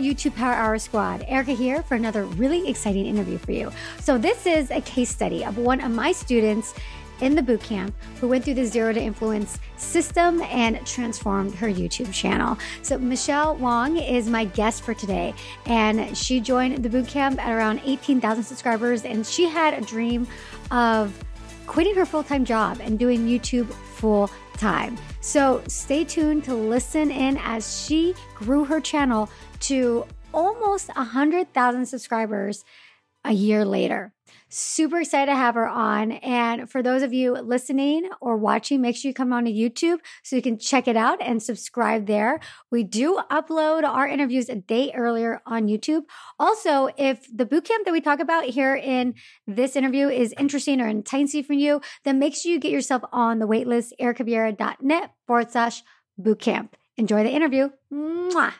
YouTube Power Hour Squad. Erica here for another really exciting interview for you. So this is a case study of one of my students in the bootcamp who went through the Zero to Influence system and transformed her YouTube channel. So Michele Wang is my guest for today, and she joined the bootcamp at around 18,000 subscribers, and she had a dream of quitting her full-time job and doing YouTube full-time. So stay tuned to listen in as she grew her channel to almost 100,000 subscribers a year later. Super excited to have her on. And for those of you listening or watching, make sure you come on to YouTube so you can check it out and subscribe there. We do upload our interviews a day earlier on YouTube. Also, if the bootcamp that we talk about here in this interview is interesting or enticing for you, then make sure you get yourself on the waitlist, ericavieira.net/bootcamp. Enjoy the interview. Mwah.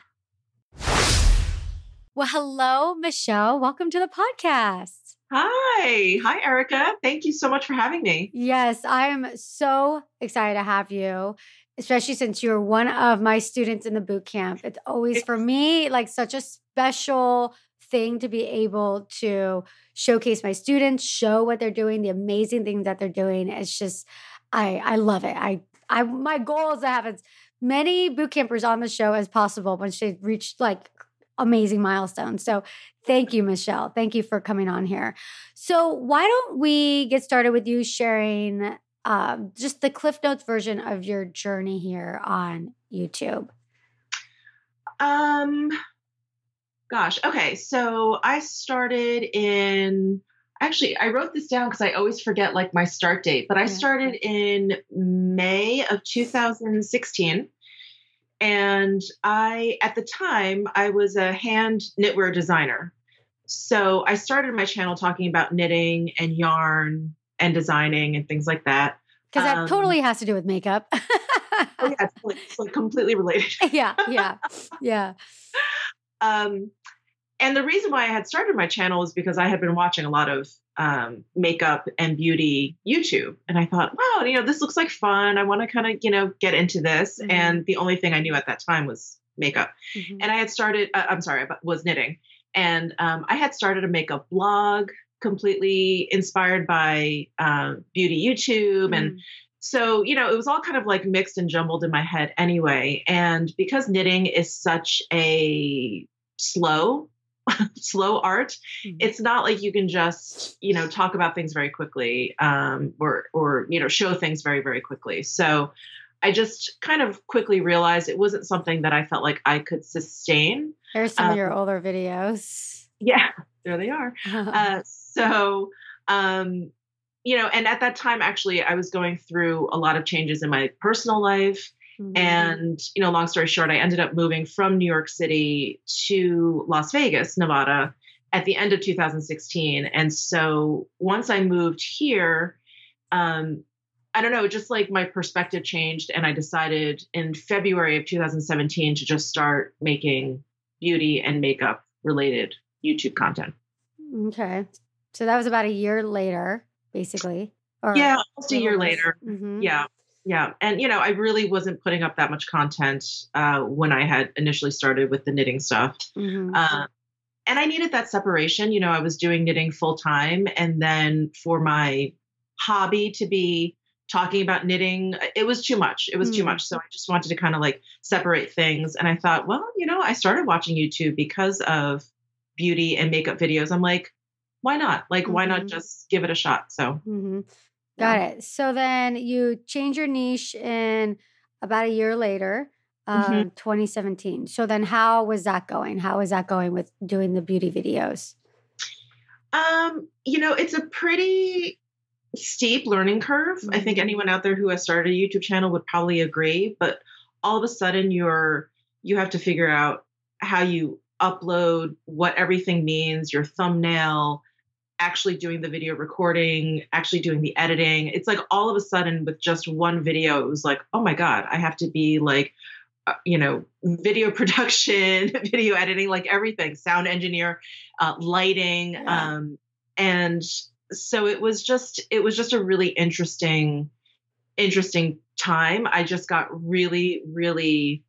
Well, hello, Michele. Welcome to the podcast. Hi, Erica. Thank you so much for having me. Yes, I am so excited to have you, especially since you're one of my students in the boot camp. It's always, for me, like such a special thing to be able to showcase my students, show what they're doing, the amazing things that they're doing. It's just, I love it. I my goal is to have as many boot campers on the show as possible once they reach like amazing milestone. So thank you, Michele. Thank you for coming on here. So why don't we get started with you sharing just the Cliff Notes version of your journey here on YouTube? Okay. So I started in, actually, I wrote this down because I always forget like my start date, but I started in May of 2016. And I, at the time, I was a hand knitwear designer. So I started my channel talking about knitting and yarn and designing and things like that. Because that totally has to do with makeup. It's like completely related. Yeah. And the reason why I had started my channel is because I had been watching a lot of makeup and beauty YouTube. And I thought, wow, you know, this looks like fun. I want to kind of, you know, get into this. Mm-hmm. And the only thing I knew at that time was makeup. Mm-hmm. And I had started, was knitting. And I had started a makeup blog completely inspired by beauty YouTube. Mm-hmm. And so, you know, it was all kind of like mixed and jumbled in my head anyway. And because knitting is such a slow art. Mm-hmm. It's not like you can just, you know, talk about things very quickly, or, you know, show things very, very quickly. So I just kind of quickly realized it wasn't something that I felt like I could sustain. There's some of your older videos. Yeah, there they are. You know, and at that time, actually, I was going through a lot of changes in my personal life. And, you know, long story short, I ended up moving from New York City to Las Vegas, Nevada, at the end of 2016. And so once I moved here, I don't know, just like my perspective changed. And I decided in February of 2017 to just start making beauty and makeup related YouTube content. Okay. So that was about a year later, basically. Yeah, almost a year later. Mm-hmm. Yeah. Yeah. And, you know, I really wasn't putting up that much content when I had initially started with the knitting stuff. Mm-hmm. And I needed that separation. You know, I was doing knitting full time. And then for my hobby to be talking about knitting, it was too much. So I just wanted to kind of like separate things. And I thought, well, you know, I started watching YouTube because of beauty and makeup videos. I'm like, why not? Like, why not just give it a shot? So. Mm-hmm. Got it. So then you change your niche in about a year later, 2017. So then how was that going? How was that going with doing the beauty videos? You know, it's a pretty steep learning curve. Mm-hmm. I think anyone out there who has started a YouTube channel would probably agree, but all of a sudden you have to figure out how you upload, what everything means, your thumbnail, actually doing the video recording, actually doing the editing. It's like all of a sudden with just one video, it was like, oh my God, I have to be like, you know, video production, video editing, like everything, sound engineer, lighting. Yeah. And so it was just a really interesting time. I just got really, really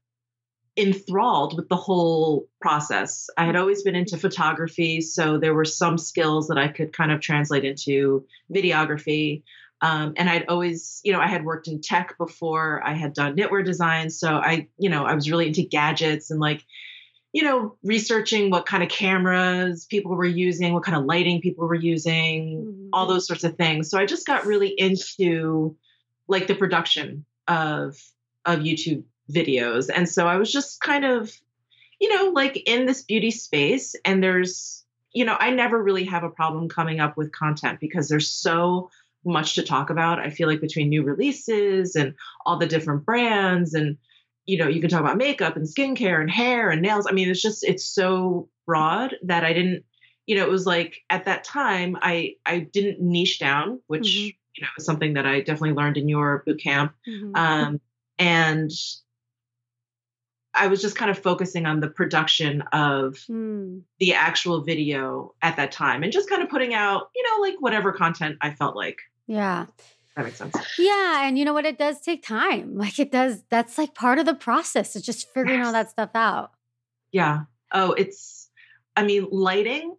enthralled with the whole process. I had always been into photography, so there were some skills that I could kind of translate into videography. And I'd always, I had worked in tech before. I had done knitwear design. So I was really into gadgets and researching what kind of cameras people were using, what kind of lighting people were using, mm-hmm. all those sorts of things. So I just got really into the production of YouTube videos. And so I was just kind of, in this beauty space, and there's, I never really have a problem coming up with content because there's so much to talk about. I feel like between new releases and all the different brands and, you can talk about makeup and skincare and hair and nails. I mean, it's so broad that I didn't, it was at that time, I didn't niche down, which, mm-hmm. Is something that I definitely learned in your boot camp. Mm-hmm. And I was just kind of focusing on the production of the actual video at that time and just kind of putting out, whatever content I felt like. Yeah. That makes sense. Yeah. And you know what? It does take time. It does. That's part of the process. It's just figuring all that stuff out. Yeah. Oh, lighting.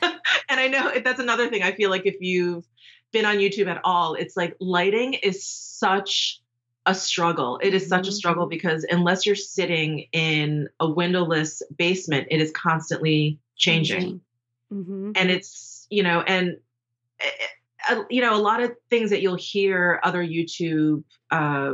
And I know that's another thing. I feel like if you've been on YouTube at all, it's lighting is such a struggle. It is such a struggle because unless you're sitting in a windowless basement, it is constantly changing. Mm-hmm. And it's, a lot of things that you'll hear other YouTube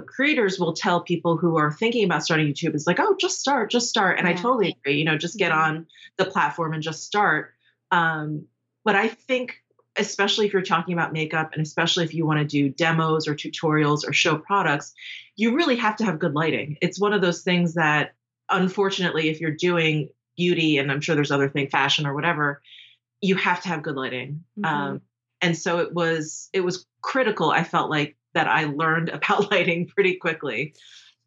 creators will tell people who are thinking about starting YouTube is just start. And I totally agree, just get on the platform and just start. But I think, especially if you're talking about makeup and especially if you want to do demos or tutorials or show products, you really have to have good lighting. It's one of those things that, unfortunately, if you're doing beauty, and I'm sure there's other thing, fashion or whatever, you have to have good lighting. Mm-hmm. And so it was critical. I felt that I learned about lighting pretty quickly.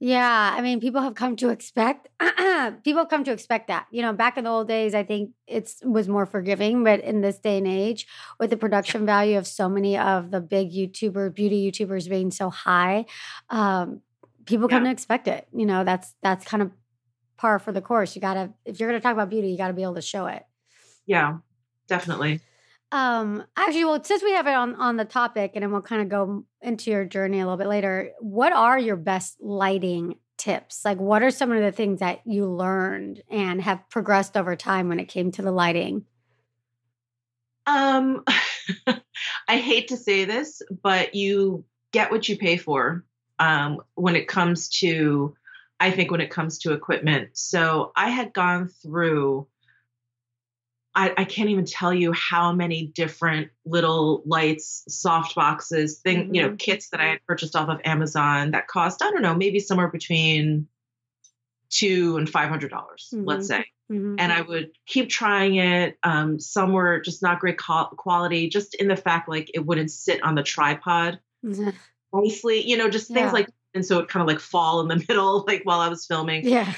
Yeah. I mean, people have come to expect that, back in the old days, I think it was more forgiving, but in this day and age with the production value of so many of the big beauty YouTubers being so high, people come to expect it. That's kind of par for the course. If you're going to talk about beauty, you got to be able to show it. Yeah, definitely. Since we have it on the topic, and then we'll kind of go into your journey a little bit later, what are your best lighting tips? What are some of the things that you learned and have progressed over time when it came to the lighting? I hate to say this, but you get what you pay for, when it comes to equipment. So I had gone through, I can't even tell you how many different little lights, soft boxes, kits that I had purchased off of Amazon that cost, maybe somewhere between $200 and $500, let's say. Mm-hmm. And I would keep trying it. Some were just not great quality, just in the fact, it wouldn't sit on the tripod nicely, just things and so it kind of fall in the middle, while I was filming. Yeah.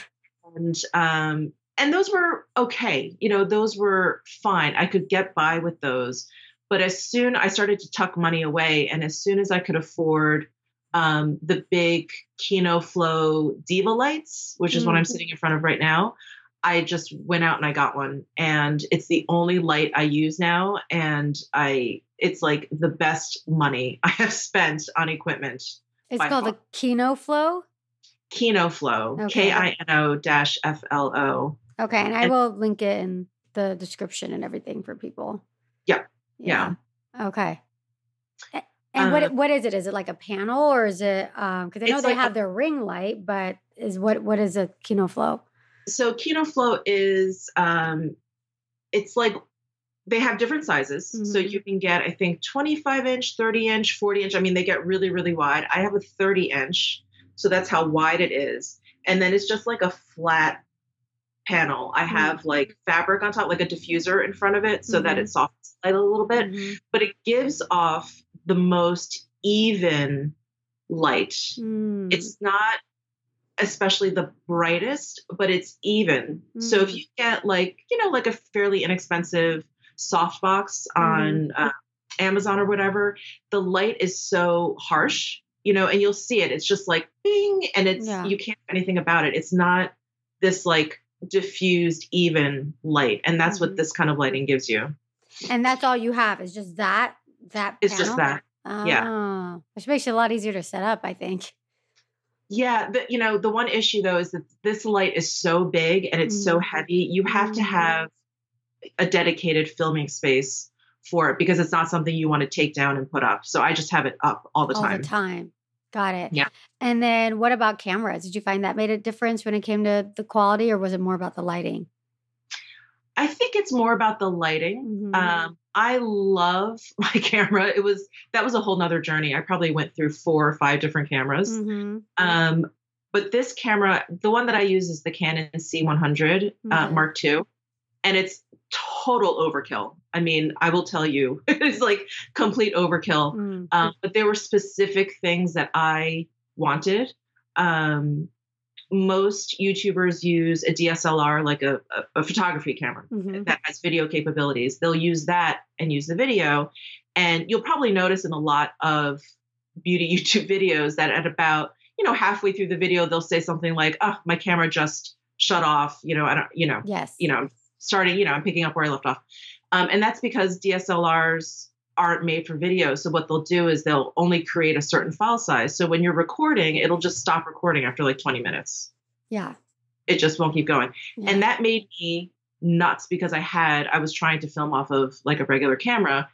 And those were okay. Those were fine. I could get by with those. But I started to tuck money away. And as soon as I could afford the big Kino Flo Diva lights, which is what I'm sitting in front of right now, I just went out and I got one. And it's the only light I use now. And it's the best money I have spent on equipment. It's called a Kino Flo? Kino Flo, okay. KINO-FLO. Okay. And I will link it in the description and everything for people. Yeah. Yeah. Okay. And what is it? Is it a panel or is it, cause I know they have their ring light, but what is a Kino Flo? So Kino Flo is, they have different sizes. Mm-hmm. So you can get, I think 25 inch, 30 inch, 40 inch. I mean, they get really, really wide. I have a 30 inch. So that's how wide it is. And then it's just a flat panel. I have fabric on top, a diffuser in front of it so that it softens the light a little bit, but it gives off the most even light. It's not especially the brightest, but it's even. So if you get a fairly inexpensive softbox on Amazon or whatever, the light is so harsh. And you'll see it. It's just bing, and it's you can't do anything about it. It's not this like diffused, even light. And that's what this kind of lighting gives you. And that's all you have is just that, it's panel? Just that. Oh, yeah. Which makes it a lot easier to set up, I think. Yeah. You know, the one issue though, is that this light is so big and it's so heavy. You have to have a dedicated filming space for it because it's not something you want to take down and put up. So I just have it up all the time. All the time. Got it. Yeah. And then what about cameras? Did you find that made a difference when it came to the quality, or was it more about the lighting? I think it's more about the lighting. I love my camera. That was a whole nother journey. I probably went through 4 or 5 different cameras. But this camera, the one that I use is the Canon C100 Mark II, and it's total overkill. I mean, I will tell you, it's like complete overkill. But there were specific things that I wanted. Most YouTubers use a DSLR, like a photography camera that has video capabilities. They'll use that and use the video. And you'll probably notice in a lot of beauty YouTube videos that at about, halfway through the video, they'll say something like, oh, my camera just shut off. I'm picking up where I left off. And that's because DSLRs aren't made for video. So what they'll do is they'll only create a certain file size. So when you're recording, it'll just stop recording after like 20 minutes. Yeah. It just won't keep going. Yeah. And that made me nuts because I was trying to film off of like a regular camera.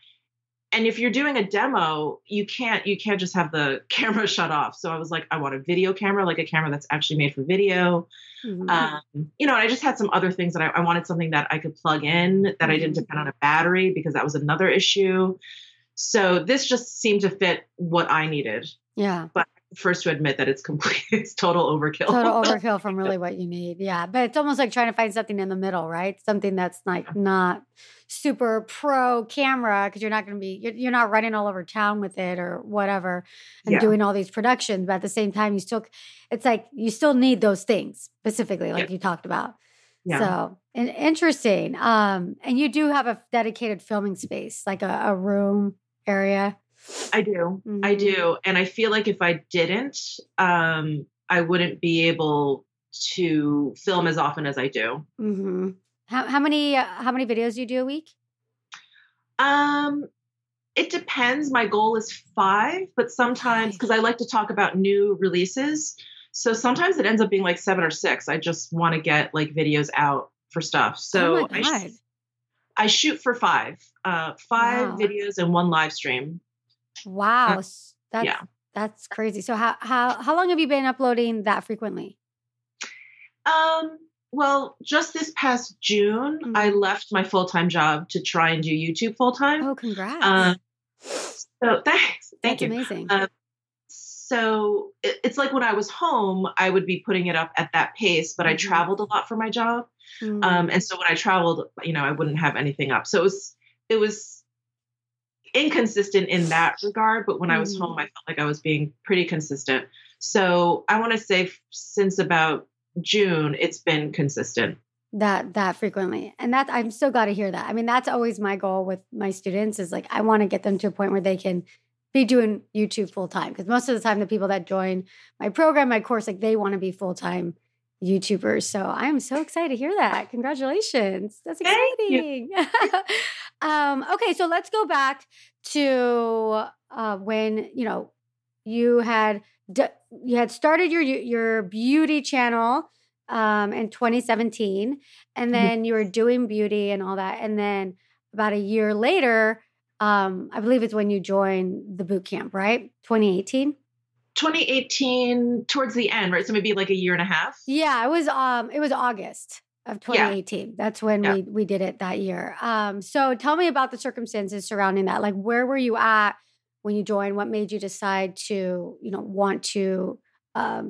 And if you're doing a demo, you can't just have the camera shut off. So I was like, I want a video camera, like a camera that's actually made for video. And I just had some other things that I wanted something that I could plug in, that I didn't depend on a battery, because that was another issue. So this just seemed to fit what I needed. Yeah. But I'm the first to admit that it's total overkill. Total overkill from really what you need. Yeah. But it's almost like trying to find something in the middle, right? Something that's like not super pro camera, because you're not running all over town with it or whatever and doing all these productions, but at the same time you still need those things specifically, like you talked about. So and interesting. And you do have a dedicated filming space, like a room area? I do. I do. And I feel like if I didn't, I wouldn't be able to film as often as I do. How many videos do you do a week? It depends. My goal is 5, but sometimes, because I like to talk about new releases, so sometimes it ends up being like 7 or 6. I just want to get like videos out for stuff. So I shoot for 5 videos and 1 live stream. Wow, that's crazy. So how long have you been uploading that frequently? Well, just this past June, I left my full-time job to try and do YouTube full-time. Oh, congrats. So thanks. Thank you. Amazing. So it's like when I was home, I would be putting it up at that pace, but I traveled a lot for my job. And so when I traveled, I wouldn't have anything up. So it was inconsistent in that regard. But when I was home, I felt like I was being pretty consistent. So I want to say since about June, it's been consistent that frequently. And that, I'm so glad to hear that. I mean, that's always my goal with my students, is like, I want to get them to a point where they can be doing YouTube full time. Cause most of the time, the people that join my program, my course, like they want to be full-time YouTubers. So I'm so excited to hear that. Congratulations. That's exciting. Okay. So let's go back to when, you had started your beauty channel in 2017, and then you were doing beauty and all that. And then about a year later, I believe it's when you joined the boot camp, right? 2018? 2018 towards the end, right? So maybe like a year and a half. Yeah, it was August of 2018. Yeah. That's when we did it that year. So tell me about the circumstances surrounding that. Like, where were you at when you joined? What made you decide to, want to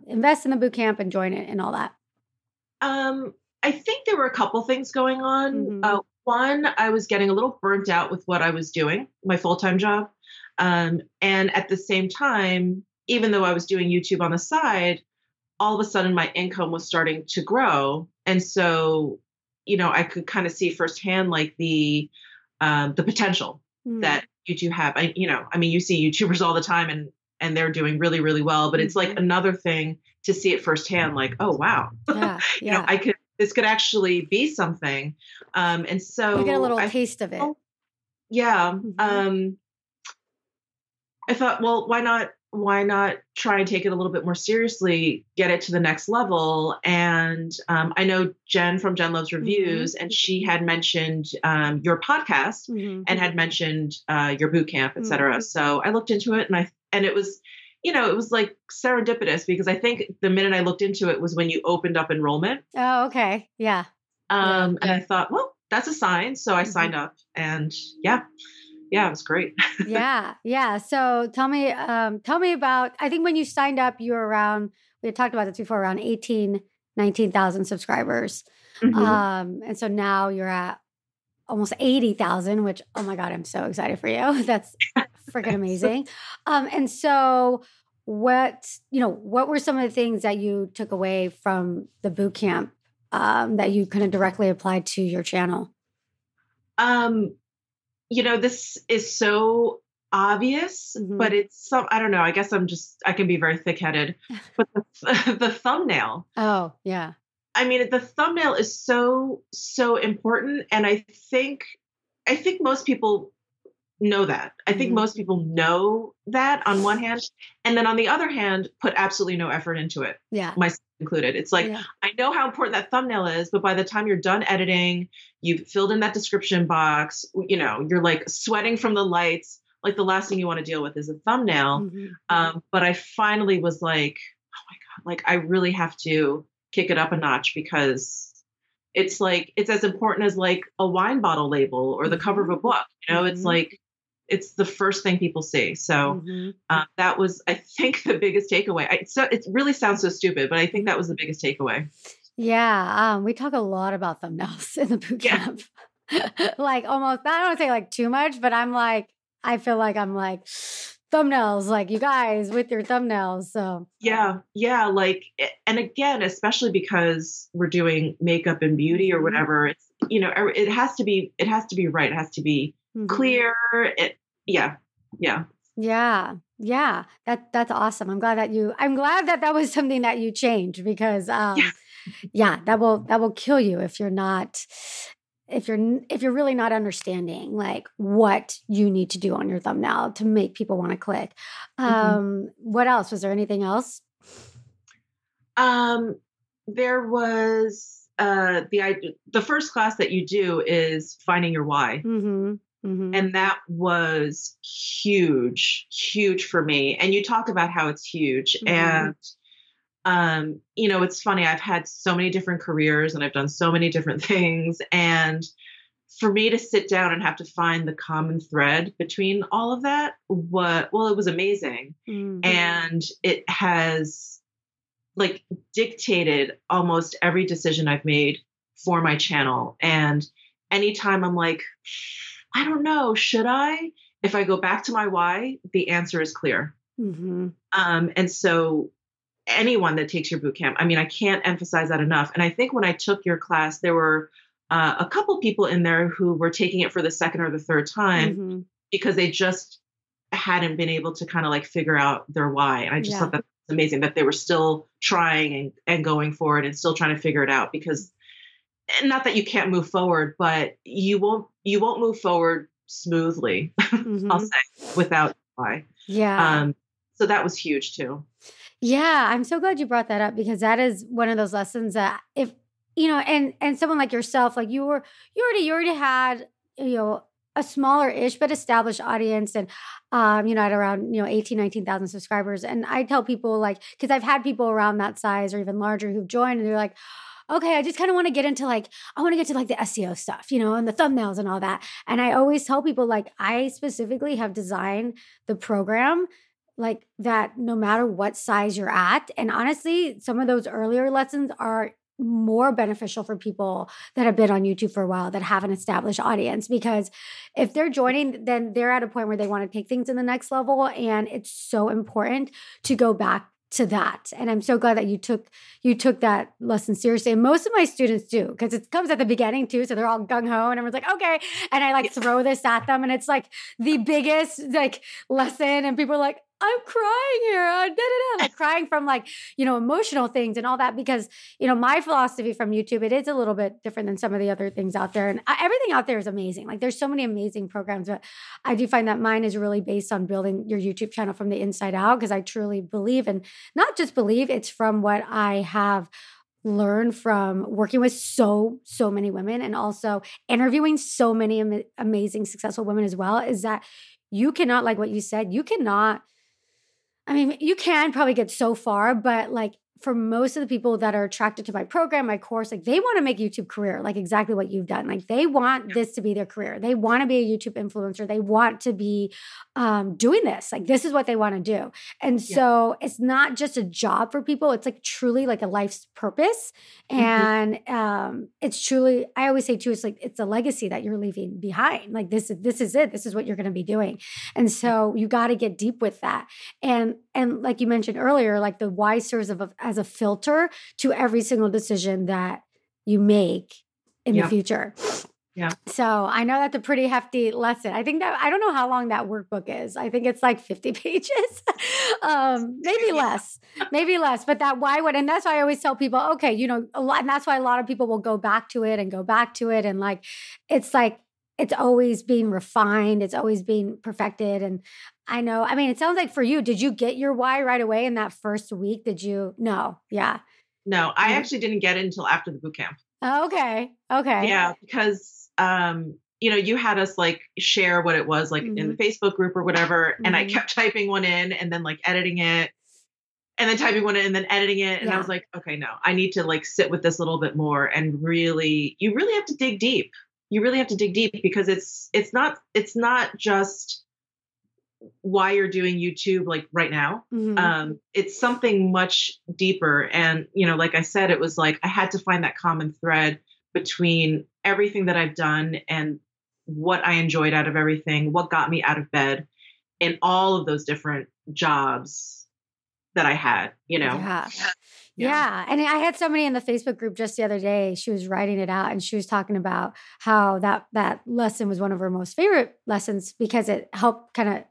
invest in the bootcamp and join it and all that? I think there were a couple things going on. One, I was getting a little burnt out with what I was doing, my full-time job. And at the same time, even though I was doing YouTube on the side, all of a sudden my income was starting to grow. And so, I could kind of see firsthand, like the potential that YouTube have. I mean, you see YouTubers all the time and they're doing really, really well, but it's like another thing to see it firsthand, like, oh, wow, yeah, you know, I could, this could actually be something. And so you get a little taste of it. Yeah. Mm-hmm. I thought, well, why not try and take it a little bit more seriously, get it to the next level. And I know Jen from Jen Loves Reviews, mm-hmm. and she had mentioned your podcast, mm-hmm. and had mentioned your boot camp, et cetera. Mm-hmm. So I looked into it, and it was, you know, it was like serendipitous, because I think the minute I looked into it was when you opened up enrollment. Oh, okay. Yeah. And I thought, well, that's a sign. So I mm-hmm. signed up, and yeah, it was great. Yeah. So tell me about, I think when you signed up, you were around, we had talked about this before, around 18, 19,000 subscribers. Mm-hmm. And so now you're at almost 80,000, which, oh my God, I'm so excited for you. That's freaking amazing. And so what were some of the things that you took away from the bootcamp that you kind of directly applied to your channel? You know, this is so obvious, mm-hmm. but I don't know, I guess I can be very thick-headed, but the thumbnail. Oh, yeah. I mean, the thumbnail is so, so important. And I think most people know that. I think mm-hmm. most people know that on one hand, and then on the other hand, put absolutely no effort into it. Yeah. Myself included. It's like, yeah. I know how important that thumbnail is, but by the time you're done editing, you've filled in that description box, you know, you're like sweating from the lights. Like the last thing you want to deal with is a thumbnail. Mm-hmm. But I finally was like, oh my God, like I really have to kick it up a notch, because it's like, it's as important as like a wine bottle label or the cover of a book, you know, mm-hmm. it's like, it's the first thing people see. So mm-hmm. That was, I think, the biggest takeaway. So it really sounds so stupid, but I think that was the biggest takeaway. Yeah. We talk a lot about thumbnails in the bootcamp. Yeah. Like almost, I don't want to say like too much, but I'm like, I feel like I'm like thumbnails, like you guys with your thumbnails. So yeah. Like, and again, especially because we're doing makeup and beauty or whatever, it's, you know, it has to be right. It has to be mm-hmm. clear. Yeah. That's awesome. I'm glad that was something that you changed, because, that will kill you if you're really not understanding like what you need to do on your thumbnail to make people want to click. Mm-hmm. What else? Was there anything else? There was, the first class that you do is finding your why. Mm-hmm. Mm-hmm. And that was huge, huge for me. And you talk about how it's huge. Mm-hmm. And, you know, it's funny, I've had so many different careers and I've done so many different things. And for me to sit down and have to find the common thread between all of that, it was amazing. Mm-hmm. And it has like dictated almost every decision I've made for my channel. And anytime I'm like, I don't know, should I? If I go back to my why, the answer is clear. Mm-hmm. And so anyone that takes your boot camp, I mean, I can't emphasize that enough. And I think when I took your class, there were a couple people in there who were taking it for the second or the third time, mm-hmm. because they just hadn't been able to kind of like figure out their why. And I just thought that was amazing that they were still trying and going forward and still trying to figure it out, because not that you can't move forward, but you won't move forward smoothly, mm-hmm. I'll say, without why. Yeah. So that was huge too. Yeah. I'm so glad you brought that up, because that is one of those lessons that if, you know, and someone like yourself, like you already had, you know, a smaller-ish but established audience, and you know, at around, you know, 18, 19,000 subscribers. And I tell people, like, because I've had people around that size or even larger who've joined, and they're like, okay, I just kind of want to get into like, I want to get to like the SEO stuff, you know, and the thumbnails and all that. And I always tell people, like, I specifically have designed the program like that no matter what size you're at. And honestly, some of those earlier lessons are more beneficial for people that have been on YouTube for a while, that have an established audience, because if they're joining, then they're at a point where they want to take things to the next level. And it's so important to go back to that. And I'm so glad that you took that lesson seriously. And most of my students do, because it comes at the beginning too. So they're all gung-ho and everyone's like, okay. And I like throw this at them, and it's like the biggest like lesson. And people are like, I'm crying here. Like crying from like, you know, emotional things and all that, because, you know, my philosophy from YouTube, it is a little bit different than some of the other things out there. And everything out there is amazing. Like there's so many amazing programs, but I do find that mine is really based on building your YouTube channel from the inside out, because I truly believe, and not just believe, it's from what I have learn from working with so many women, and also interviewing so many amazing, successful women as well, is that you cannot, like what you said, you cannot, I mean, you can probably get so far, but like for most of the people that are attracted to my program, my course, like they want to make YouTube career, like exactly what you've done. Like they want this to be their career. They want to be a YouTube influencer. They want to be doing this. Like this is what they want to do. And so it's not just a job for people. It's like truly like a life's purpose. And it's truly, I always say too, it's like, it's a legacy that you're leaving behind. Like this is it. This is what you're going to be doing. And so you got to get deep with that. And like you mentioned earlier, like the why serves as a filter to every single decision that you make in the future. Yeah. So I know that's a pretty hefty lesson. I think that, I don't know how long that workbook is. I think it's like 50 pages, maybe less, but that why would, and that's why I always tell people, okay, you know, a lot, and that's why a lot of people will go back to it. And like, it's always being refined. It's always being perfected. And I know, I mean, it sounds like for you, did you get your why right away in that first week? Did you? No. Yeah. No, I actually didn't get it until after the boot camp. Okay. Okay. Yeah. Because, you know, you had us like share what it was like in the Facebook group or whatever. And I kept typing one in and then like editing it and then typing one in and then editing it. And I was like, okay, no, I need to like sit with this a little bit more and really, you really have to dig deep. You really have to dig deep, because it's not just why you're doing YouTube like right now. It's something much deeper. And, you know, like I said, it was like, I had to find that common thread between everything that I've done and what I enjoyed out of everything, what got me out of bed in all of those different jobs that I had, you know? Yeah. And I had somebody in the Facebook group just the other day, she was writing it out and she was talking about how that lesson was one of her most favorite lessons, because it helped kind of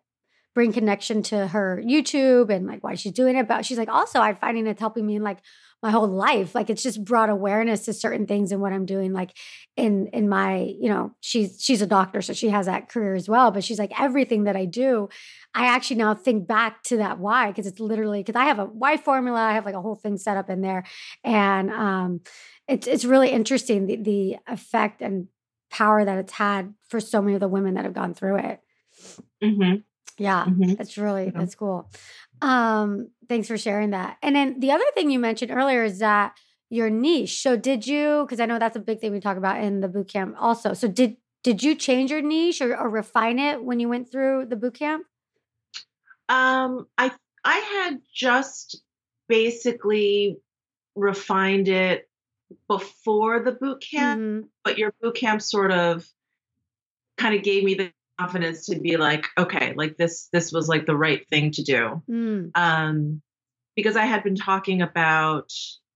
bring connection to her YouTube and like why she's doing it. But she's like, also, I'm finding it's helping me in like my whole life. Like it's just brought awareness to certain things and what I'm doing, like in my, you know, she's a doctor, so she has that career as well. But she's like, everything that I do, I actually now think back to that why, because it's literally, because I have a why formula. I have like a whole thing set up in there. And it's really interesting, the effect and power that it's had for so many of the women that have gone through it. Yeah, that's really, that's cool. Thanks for sharing that. And then the other thing you mentioned earlier is that your niche. So did you, because I know that's a big thing we talk about in the boot camp also. So did you change your niche or refine it when you went through the boot camp? I had just basically refined it before the boot camp, but your boot camp kind of gave me the confidence to be like, okay, like this was like the right thing to do. Because I had been talking about,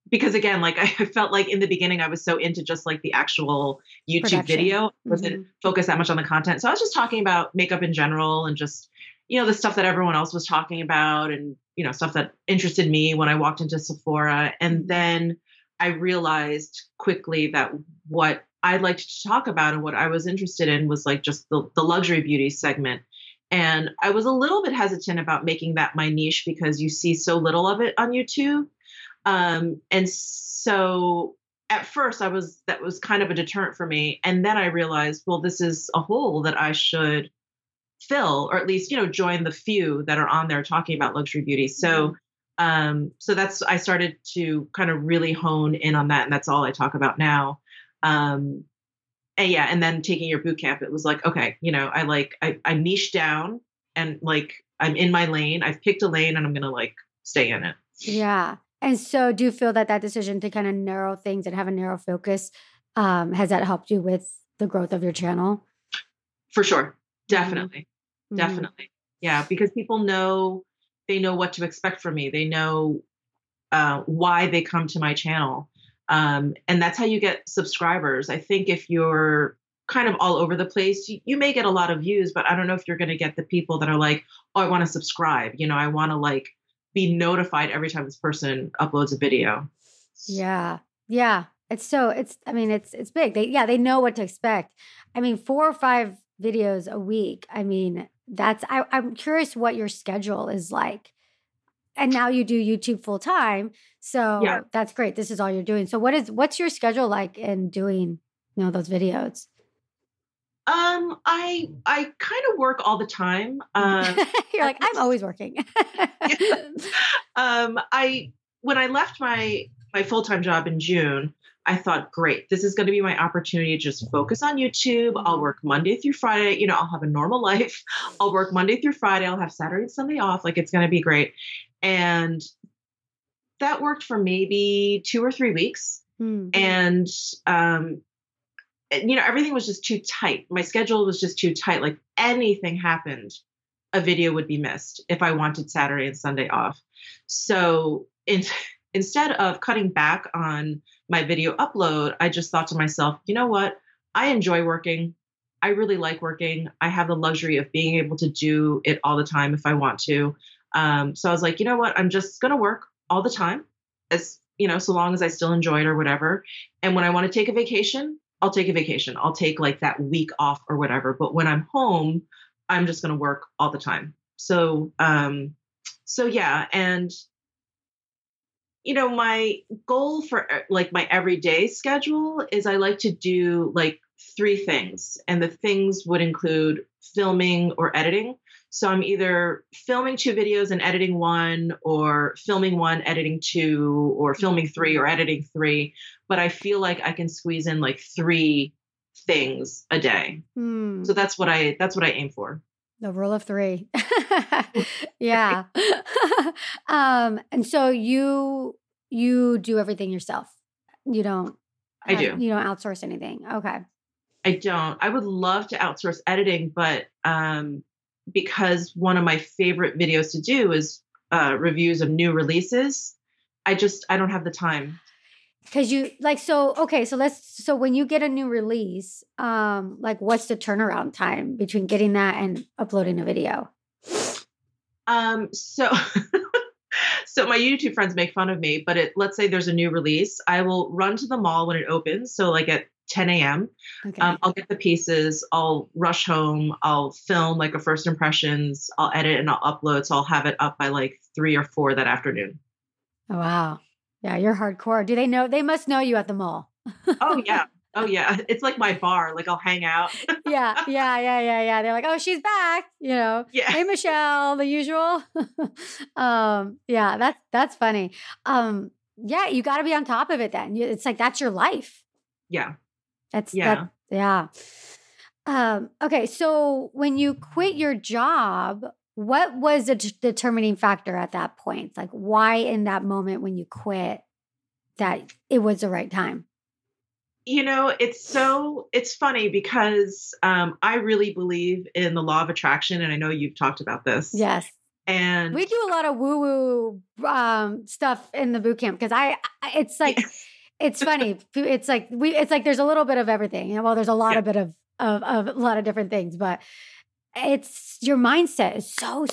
because again, like I felt like in the beginning, I was so into just like the actual YouTube video, wasn't focused that much on the content. So I was just talking about makeup in general and just, you know, the stuff that everyone else was talking about and, you know, stuff that interested me when I walked into Sephora. And then I realized quickly that what I liked to talk about and what I was interested in was like just the luxury beauty segment. And I was a little bit hesitant about making that my niche, because you see so little of it on YouTube. And so at first that was kind of a deterrent for me. And then I realized, well, this is a hole that I should fill, or at least, you know, join the few that are on there talking about luxury beauty. So, so that's, I started to kind of really hone in on that. And that's all I talk about now. And yeah. And then taking your boot camp, it was like, okay, you know, I niche down and like, I'm in my lane, I've picked a lane and I'm going to like stay in it. Yeah. And so do you feel that decision to kind of narrow things and have a narrow focus, has that helped you with the growth of your channel? For sure. Definitely. Definitely. Yeah. Because people know, they know what to expect from me. They know, why they come to my channel. And that's how you get subscribers. I think if you're kind of all over the place. You may get a lot of views, but I don't know if you're going to get the people that are like, oh, I want to subscribe. You know, I want to like be notified every time this person uploads a video. Yeah. Yeah. It's big. They know what to expect. I mean, 4 or 5 videos a week. I mean, I'm curious what your schedule is like. And now you do YouTube full time. So yeah. That's great. This is all you're doing. So what's your schedule like in doing, you know, those videos? I kind of work all the time. You're like, I'm always working. When I left my full-time job in June, I thought, great, this is going to be my opportunity to just focus on YouTube. I'll work Monday through Friday. You know, I'll have a normal life. I'll work Monday through Friday. I'll have Saturday and Sunday off. Like, it's going to be great. And that worked for maybe 2 or 3 weeks. Mm-hmm. And, you know, everything was just too tight. My schedule was just too tight. Like, anything happened, a video would be missed if I wanted Saturday and Sunday off. So instead of cutting back on my video upload, I just thought to myself, you know what? I enjoy working. I really like working. I have the luxury of being able to do it all the time if I want to. So I was like, you know what? I'm just going to work all the time, as you know, so long as I still enjoy it or whatever. And when I want to take a vacation, I'll take a vacation. I'll take like that week off or whatever. But when I'm home, I'm just going to work all the time. So yeah. And you know, my goal for like my everyday schedule is I like to do like 3 things, and the things would include filming or editing. So I'm either filming 2 videos and editing 1, or filming 1, editing 2, or filming 3 or editing 3. But I feel like I can squeeze in like 3 things a day. Hmm. So that's what I aim for. The rule of 3. Yeah. And so you do everything yourself. You don't outsource anything. Okay. I don't. I would love to outsource editing, but because one of my favorite videos to do is reviews of new releases, I don't have the time. Because you like, so, okay, so when you get a new release, like what's the turnaround time between getting that and uploading a video? So my YouTube friends make fun of me, but let's say there's a new release. I will run to the mall when it opens. So like at 10 a.m. Okay. I'll get the pieces. I'll rush home. I'll film like a first impressions. I'll edit and I'll upload. So I'll have it up by like 3 or 4 that afternoon. Oh, wow. Yeah, you're hardcore. Do they know? They must know you at the mall. Oh, yeah. Oh, yeah. It's like my bar. Like, I'll hang out. Yeah. They're like, oh, she's back. You know, yeah. Hey, Michelle, the usual. Yeah, that's funny. Yeah, you got to be on top of it then. It's like, that's your life. Yeah. Yeah. Okay, so when you quit your job, what was the determining factor at that point? Like, why in that moment when you quit that it was the right time? You know, it's funny because I really believe in the law of attraction. And I know you've talked about this. Yes. And we do a lot of woo-woo stuff in the boot camp because it's like, it's funny. It's like there's a little bit of everything. You know, well, there's a lot of a lot of different things, but it's your mindset is so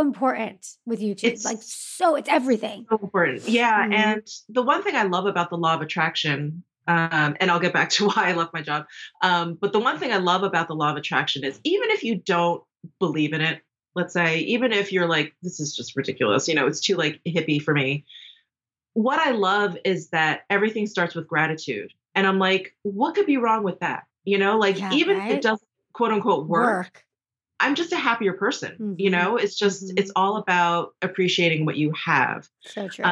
important with YouTube. It's everything. So important. Yeah. Mm-hmm. And the one thing I love about the law of attraction, and I'll get back to why I left my job. But the one thing I love about the law of attraction is even if you don't believe in it, let's say, even if you're like, this is just ridiculous, you know, it's too like hippie for me. What I love is that everything starts with gratitude. And I'm like, what could be wrong with that? You know, like even if it doesn't, quote unquote work, I'm just a happier person. Mm-hmm. You know, it's just, it's all about appreciating what you have. So true.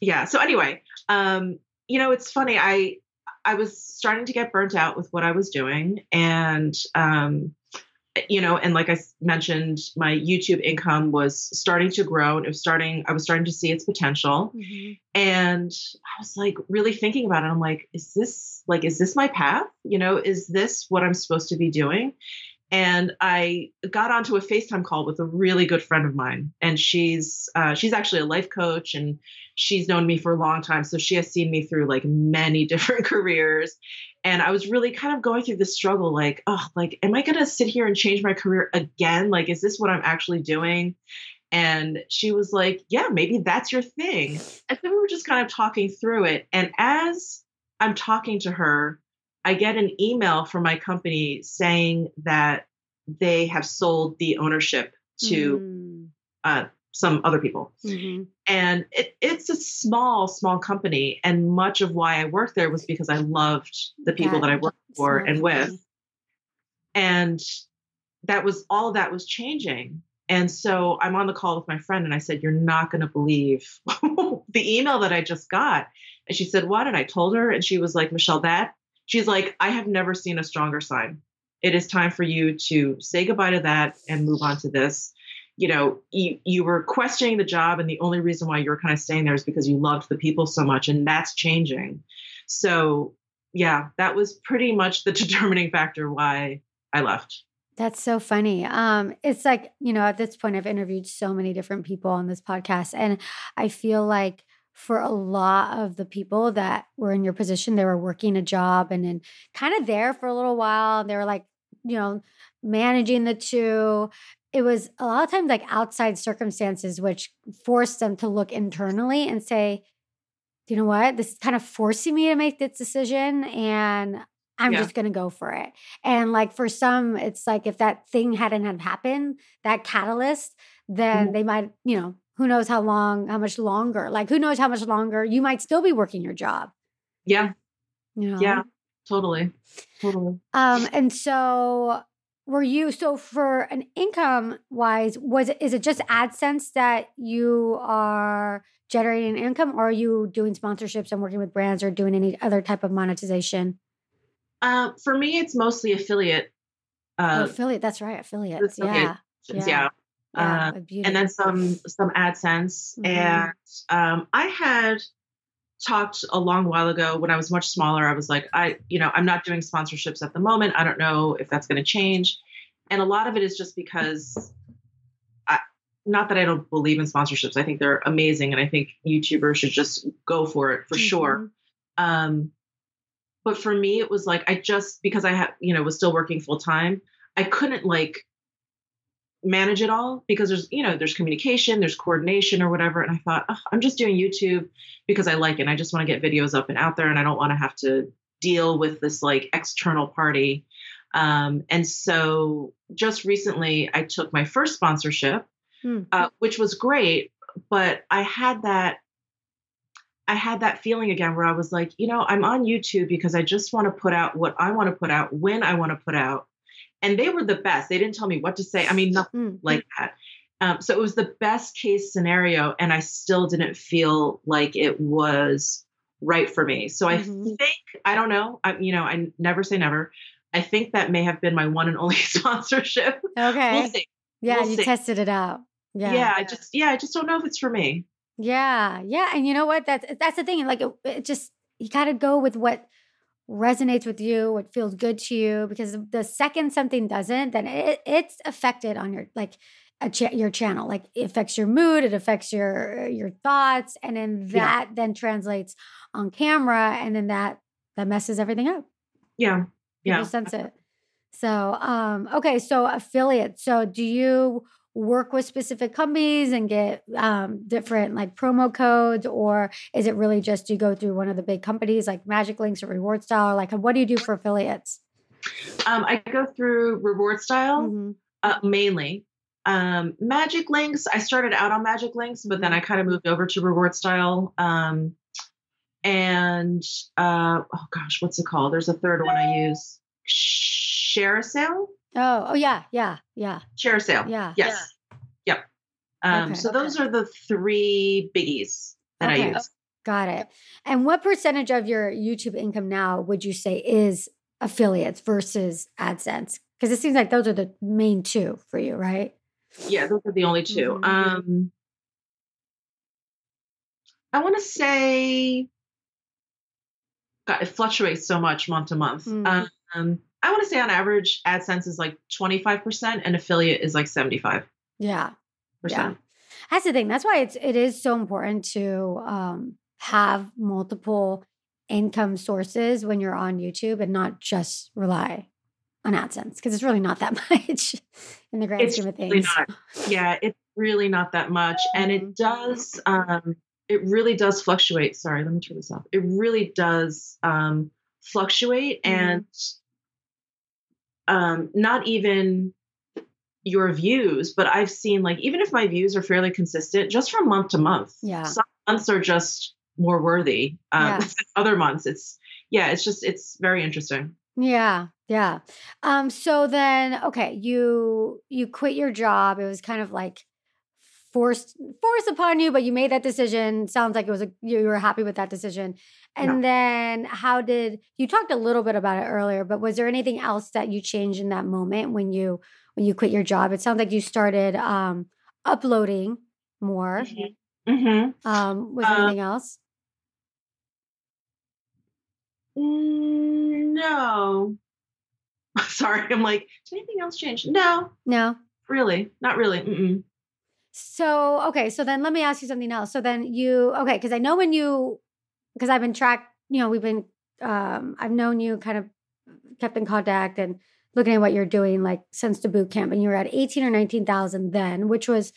Yeah. So anyway, you know, it's funny. I was starting to get burnt out with what I was doing. And, you know, and like I mentioned, my YouTube income was starting to grow and I was starting to see its potential. Mm-hmm. And I was like really thinking about it. I'm like, is this my path? You know, is this what I'm supposed to be doing? And I got onto a FaceTime call with a really good friend of mine, and she's actually a life coach, and she's known me for a long time. So she has seen me through like many different careers. And I was really kind of going through this struggle, like, oh, like, am I going to sit here and change my career again? Like, is this what I'm actually doing? And she was like, yeah, maybe that's your thing. And then we were just kind of talking through it. And as I'm talking to her, I get an email from my company saying that they have sold the ownership to some other people. Mm-hmm. And it's a small company. And much of why I worked there was because I loved the people that I worked for and with. And that was all that was changing. And so I'm on the call with my friend and I said, you're not going to believe the email that I just got. And she said, what? And I told her, and she was like, Michele, she's like, I have never seen a stronger sign. It is time for you to say goodbye to that and move on to this. You know, you were questioning the job, and the only reason why you were kind of staying there is because you loved the people so much, and that's changing. So yeah, that was pretty much the determining factor why I left. That's so funny. It's like, you know, at this point, I've interviewed so many different people on this podcast, and I feel like for a lot of the people that were in your position, they were working a job and then kind of there for a little while. And they were like, you know, managing the two. It was a lot of times like outside circumstances, which forced them to look internally and say, you know what, this is kind of forcing me to make this decision. And I'm just going to go for it. And like for some, it's like if that thing hadn't happened, that catalyst, then they might, you know, who knows how much longer you might still be working your job. Yeah. You know? Yeah, totally. And so for an income wise, is it just AdSense that you are generating income, or are you doing sponsorships and working with brands or doing any other type of monetization? For me, it's mostly affiliate. Affiliate. That's right. Affiliates. Yeah. And then some AdSense. Mm-hmm. And I had talked a long while ago when I was much smaller. I was like, I'm not doing sponsorships at the moment. I don't know if that's going to change. And a lot of it is just because not that I don't believe in sponsorships. I think they're amazing. And I think YouTubers should just go for it for sure. But for me, it was like, because I was still working full time, I couldn't like manage it all because there's communication, there's coordination or whatever. And I thought, I'm just doing YouTube because I like it. And I just want to get videos up and out there, and I don't want to have to deal with this like external party. And so just recently I took my first sponsorship, which was great, but I had that feeling again where I was like, you know, I'm on YouTube because I just want to put out what I want to put out when I want to put out. And they were the best. They didn't tell me what to say. I mean, nothing like that. So it was the best case scenario. And I still didn't feel like it was right for me. So I think, I don't know, I never say never. I think that may have been my one and only sponsorship. Okay. We'll see. Yeah. Tested it out. Yeah. Yeah. I just don't know if it's for me. Yeah. Yeah. And you know what? That's the thing. Like it just, you got to go with what resonates with you, what feels good to you, because the second something doesn't, then it's affected on your your channel. Like it affects your mood, it affects your thoughts, and then that then translates on camera, and then that messes everything up. Yeah, yeah, you sense it. So okay, so affiliate. So do you work with specific companies and get different like promo codes, or is it really just you go through one of the big companies like Magic Links or Reward Style? Or like, what do you do for affiliates? I go through Reward Style mainly. Magic Links, I started out on Magic Links, but then I kind of moved over to Reward Style. What's it called? There's a third one I use. ShareASale? Oh yeah. ShareASale. Yeah. Yes. Yeah. Yep. So those are the three biggies that I use. Got it. And what percentage of your YouTube income now would you say is affiliates versus AdSense? Because it seems like those are the main two for you, right? Yeah, those are the only two. Mm-hmm. I want to say, God, it fluctuates so much month to month. Mm-hmm. I want to say on average, AdSense is like 25% and affiliate is like 75%. Yeah. That's the thing. That's why it is so important to have multiple income sources when you're on YouTube and not just rely on AdSense, because it's really not that much in the grand scheme of things. Really not. Yeah, it's really not that much. And it does, it really does fluctuate. Sorry, let me turn this off. It really does fluctuate, and not even your views, but I've seen, like, even if my views are fairly consistent, just from month to month, some months are just more worthy than other months. It's very interesting. Yeah. Yeah. So then, okay, you quit your job. It was kind of like forced upon you, but you made that decision. Sounds like it was you were happy with that decision. And then you talked a little bit about it earlier, but was there anything else that you changed in that moment when you quit your job? It sounds like you started uploading more. Mm-hmm. Mm-hmm. Was there anything else? No. Sorry, I'm like, did anything else change? No. Really? Not really. Mm-mm. So, okay. So then let me ask you something else. So then because I know because I've been I've known you, kind of kept in contact and looking at what you're doing, like, since the boot camp, and you were at 18 or 19,000 then, which was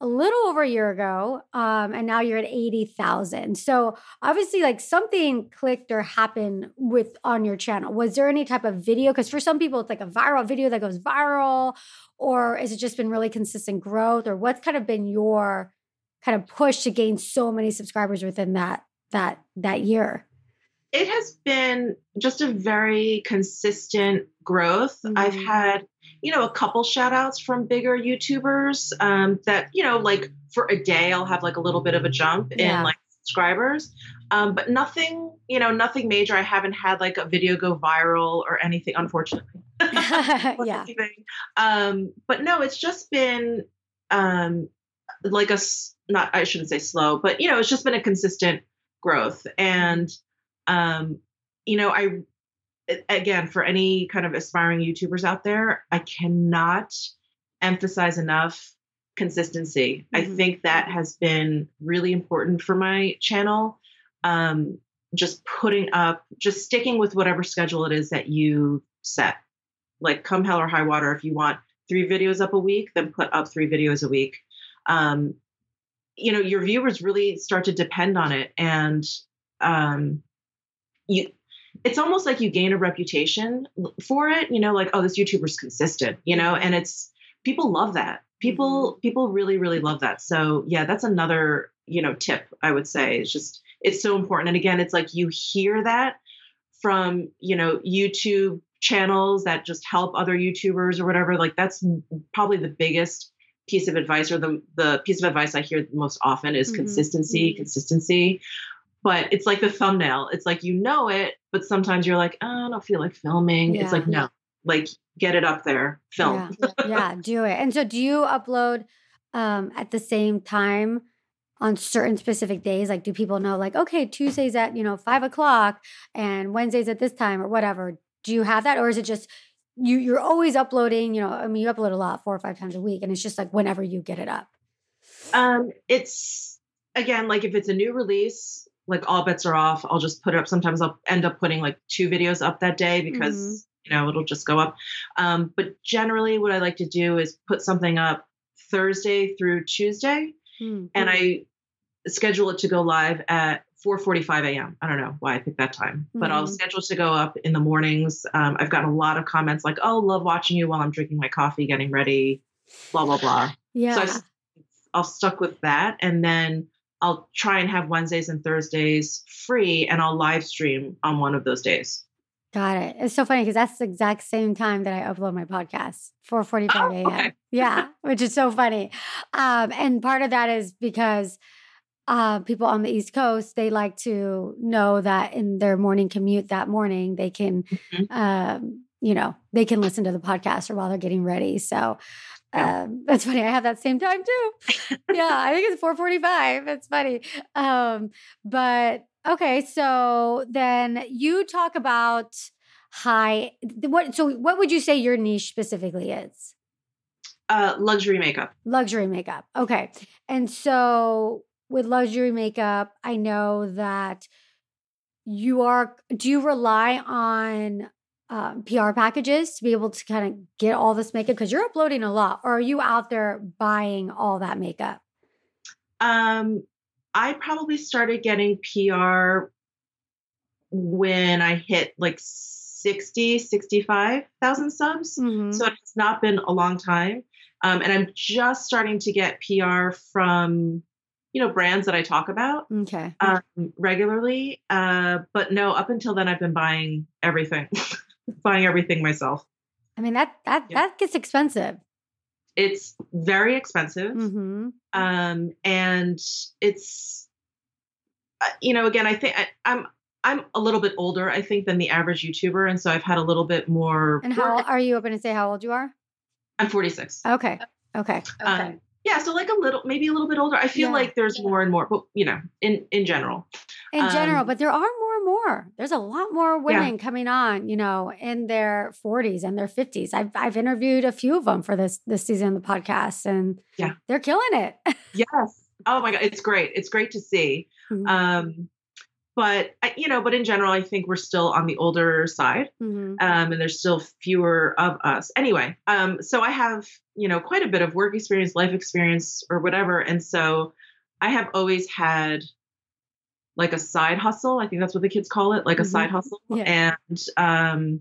a little over a year ago. And now you're at 80,000. So obviously, like, something clicked or happened on your channel. Was there any type of video? Because for some people, it's like a viral video that goes viral, or has it just been really consistent growth, or what's kind of been your kind of push to gain so many subscribers within that year? It has been just a very consistent growth. Mm-hmm. I've had, a couple shout outs from bigger YouTubers that, like, for a day, I'll have like a little bit of a jump in like subscribers, but nothing major. I haven't had like a video go viral or anything, unfortunately. Yeah. But no, it's just been I shouldn't say slow, but, it's just been a consistent growth. And again, for any kind of aspiring YouTubers out there, I cannot emphasize enough consistency. Mm-hmm. I think that has been really important for my channel. Just putting up, just sticking with whatever schedule it is that you set, like, come hell or high water. If you want 3 videos up a week, then put up 3 videos a week. Your viewers really start to depend on it. And, it's almost like you gain a reputation for it, like, oh, this YouTuber's consistent, and people love that. People really, really love that. So yeah, that's another, tip I would say. It's so important. And again, it's like, you hear that from, YouTube channels that just help other YouTubers or whatever. Like, that's probably the biggest piece of advice, or the piece of advice I hear most often is consistency. But it's like the thumbnail. It's like, it, but sometimes you're like, oh, I don't feel like filming. Yeah. It's like, no, like, get it up there, film. Yeah, do it. And so do you upload at the same time on certain specific days? Like, do people know, like, okay, Tuesdays at, 5:00 and Wednesdays at this time or whatever? Do you have that? Or is it just you're always uploading, you upload a lot, 4 or 5 times a week, and it's just like whenever you get it up? It's, again, like, if it's a new release, like, all bets are off. I'll just put it up. Sometimes I'll end up putting like 2 videos up that day because, it'll just go up. But generally what I like to do is put something up Thursday through Tuesday, and I schedule it to go live at 4:45 a.m. I don't know why I picked that time, but I'll schedule it to go up in the mornings. I've gotten a lot of comments like, oh, love watching you while I'm drinking my coffee, getting ready, blah, blah, blah. Yeah. So I'll stuck with that. And then I'll try and have Wednesdays and Thursdays free, and I'll live stream on one of those days. Got it. It's so funny because that's the exact same time that I upload my podcast, 4:45 a.m. Okay. Yeah, which is so funny. And part of that is because people on the East Coast, they like to know that in their morning commute that morning, they can, they can listen to the podcast or while they're getting ready. So that's funny. I have that same time too. Yeah. I think it's 4:45. It's funny. But okay. So then you talk about what would you say your niche specifically is? Luxury makeup. Luxury makeup. Okay. And so with luxury makeup, I know that you are, do you rely on PR packages to be able to kind of get all this makeup? Because you're uploading a lot, or are you out there buying all that makeup? I probably started getting PR when I hit like 60, 65,000 subs. Mm-hmm. So it's not been a long time. And I'm just starting to get PR from, you know, brands that I talk about regularly. But no, up until then, I've been buying everything, buying everything myself. I mean, that gets expensive. It's very expensive. Mm-hmm. And it's, you know, again, I think I'm a little bit older, I think, than the average YouTuber. And so I've had a little bit more. And how are you open to say how old you are? I'm 46. Okay. Okay. Okay. Yeah. So like maybe a little bit older. I feel like there's more and more, but you know, in general. In general, but there are more and more. There's a lot more women coming on, you know, in their 40s and their 50s. I've interviewed a few of them for this season of the podcast, and they're killing it. Yes. Oh my God. It's great. It's great to see. Mm-hmm. But, you know, in general, I think we're still on the older side, and there's still fewer of us anyway. So I have, you know, quite a bit of work experience, life experience or whatever. And so I have always had like a side hustle. I think that's what the kids call it, like a side hustle. Yeah. And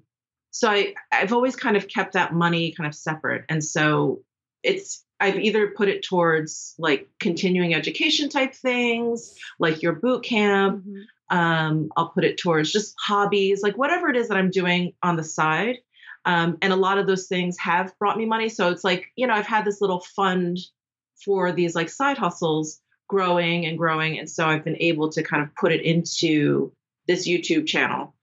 so I've always kind of kept that money kind of separate. And so I've either put it towards like continuing education type things, like your boot camp. Mm-hmm. I'll put it towards just hobbies, like whatever it is that I'm doing on the side. And a lot of those things have brought me money. So it's like, you know, I've had this little fund for these like side hustles growing and growing. And so I've been able to kind of put it into this YouTube channel,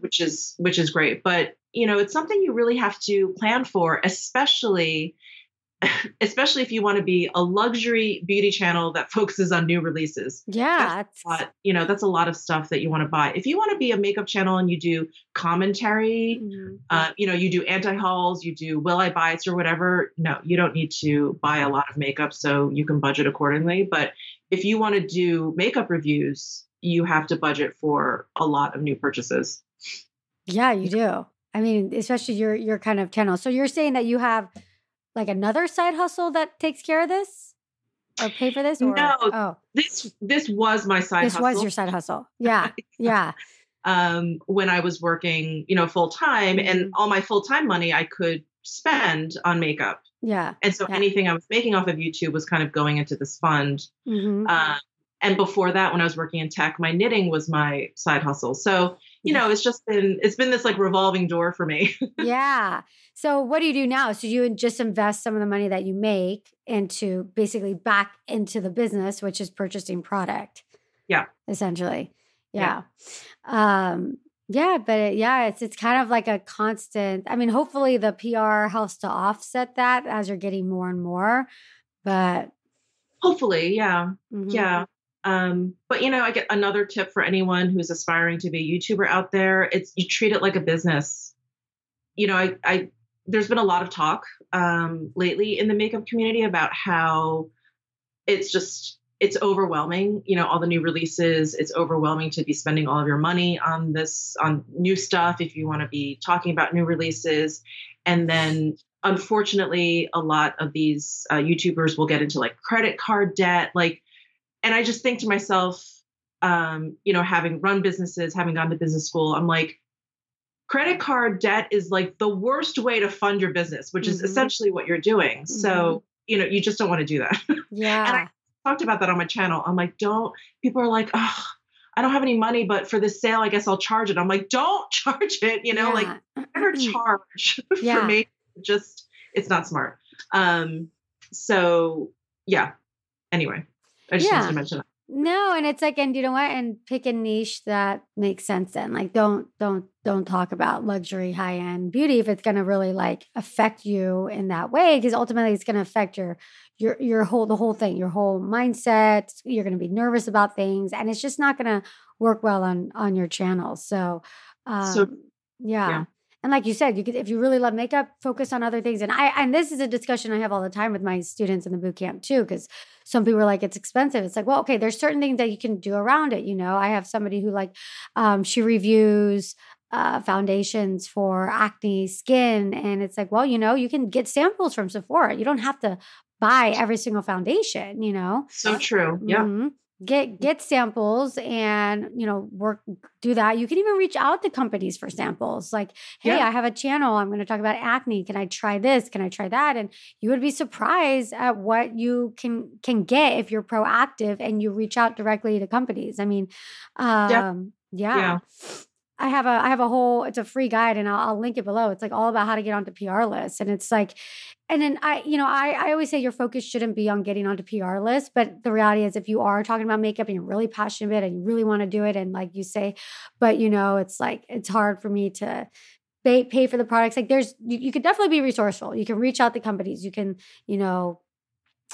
which is great. But, you know, it's something you really have to plan for, especially if you want to be a luxury beauty channel that focuses on new releases. Yeah. That's a lot of stuff that you want to buy. If you want to be a makeup channel and you do commentary, you know, you do anti-hauls, you do will I buy it or whatever. No, you don't need to buy a lot of makeup, so you can budget accordingly. But if you want to do makeup reviews, you have to budget for a lot of new purchases. Yeah, you do. I mean, especially your kind of channel. So you're saying that you have like another side hustle that takes care of this or pay for this? Or, no, this was my side hustle. This was your side hustle. Yeah. Yeah. When I was working, you know, full time, and all my full time money I could spend on makeup. Yeah. And so anything I was making off of YouTube was kind of going into this fund. And before that, when I was working in tech, my knitting was my side hustle. So, you know, it's been this like revolving door for me. Yeah. So what do you do now? So you just invest some of the money that you make into basically back into the business, which is purchasing product. Yeah. Essentially. Yeah. Yeah. It's kind of like a constant, I mean, hopefully the PR helps to offset that as you're getting more and more, but hopefully. Yeah. Mm-hmm. Yeah. But you know, I get another tip for anyone who's aspiring to be a YouTuber out there. It's you treat it like a business. You know, there's been a lot of talk, lately in the makeup community about how it's overwhelming, you know, all the new releases. It's overwhelming to be spending all of your money on new stuff, if you want to be talking about new releases. And then unfortunately, a lot of these YouTubers will get into like credit card debt, and I just think to myself, you know, having run businesses, having gone to business school, I'm like, credit card debt is like the worst way to fund your business, which is essentially what you're doing. So, you know, you just don't want to do that. Yeah. And I talked about that on my channel. I'm like, people are like, oh, I don't have any money, but for this sale, I guess I'll charge it. I'm like, don't charge it, you know, like never charge for me. It's not smart. So yeah, anyway. I just wanted to mention that. No, and it's like, and you know what? And pick a niche that makes sense then. Like don't talk about luxury high-end beauty if it's gonna really like affect you in that way, because ultimately it's gonna affect your whole thing, your whole mindset. You're gonna be nervous about things, and it's just not gonna work well on your channel. So yeah. And like you said, you could, if you really love makeup, focus on other things. And this is a discussion I have all the time with my students in the boot camp too, because some people are like, it's expensive. It's like, well, okay, there's certain things that you can do around it. You know, I have somebody who like, she reviews foundations for acne skin. And it's like, well, you know, you can get samples from Sephora. You don't have to buy every single foundation, you know? So true. Yeah. Mm-hmm. Get samples and, you know, do that. You can even reach out to companies for samples. Like, hey, yeah, I have a channel. I'm going to talk about acne. Can I try this? Can I try that? And you would be surprised at what you can get if you're proactive and you reach out directly to companies. I mean, I have a whole, it's a free guide and I'll link it below. It's like all about how to get onto PR lists. And it's like, and then I always say your focus shouldn't be on getting onto PR lists, but the reality is if you are talking about makeup and you're really passionate about it and you really want to do it. And like you say, but you know, it's like, it's hard for me to pay for the products. Like you could definitely be resourceful. You can reach out to companies. You can, you know,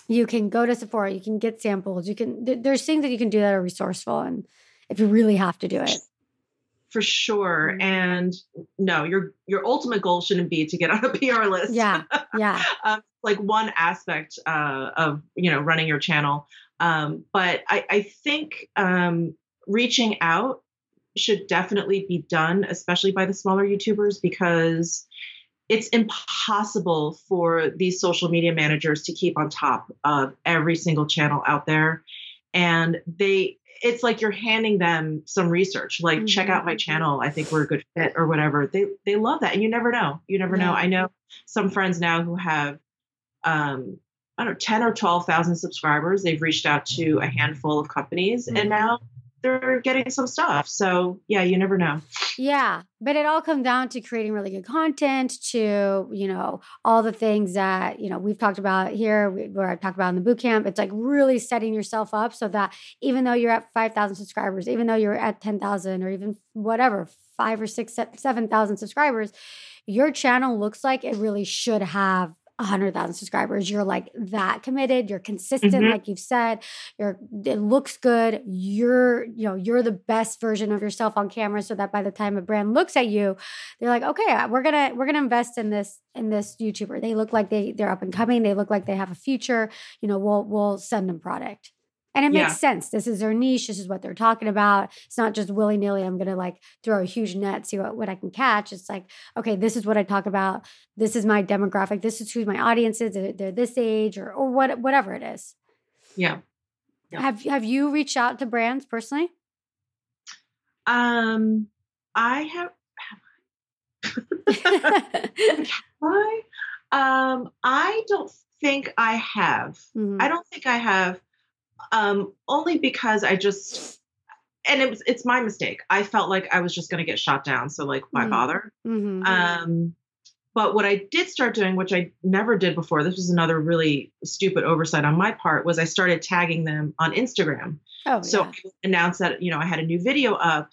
you can go to Sephora, you can get samples. You can, there's things that you can do that are resourceful. And if you really have to do it. For sure. And no, your ultimate goal shouldn't be to get on a PR list. Yeah. Yeah. Like one aspect of, you know, running your channel. But I think reaching out should definitely be done, especially by the smaller YouTubers, because it's impossible for these social media managers to keep on top of every single channel out there. And it's like you're handing them some research, like mm-hmm. check out my channel. I think we're a good fit or whatever. They love that. And you never know. You never know. I know some friends now who have, 10 or 12,000 subscribers. They've reached out to a handful of companies mm-hmm. and now they're getting some stuff. So yeah, you never know. Yeah. But it all comes down to creating really good content, to, you know, all the things that, you know, we've talked about here, where I've talked about in the boot camp. It's like really setting yourself up so that even though you're at 5,000 subscribers, even though you're at 10,000 or even whatever, 5 or 6, 7,000 subscribers, your channel looks like it really should have 100,000 subscribers. You're like that committed. You're consistent. Mm-hmm. Like you've said, it looks good. You're the best version of yourself on camera. So that by the time a brand looks at you, they're like, okay, we're going to invest in this YouTuber. They look like they're up and coming. They look like they have a future, you know, we'll send them product. And it makes sense. This is their niche. This is what they're talking about. It's not just willy-nilly. I'm going to like throw a huge net, see what I can catch. It's like, okay, this is what I talk about. This is my demographic. This is who my audience is. They're this age or whatever it is. Yeah. Yeah. Have you reached out to brands personally? I don't think I have. Mm-hmm. I don't think I have. Only because it's my mistake. I felt like I was just going to get shot down. So like, why bother? Mm-hmm. But what I did start doing, which I never did before, this was another really stupid oversight on my part, was I started tagging them on Instagram. Oh, so I would announce that, you know, I had a new video up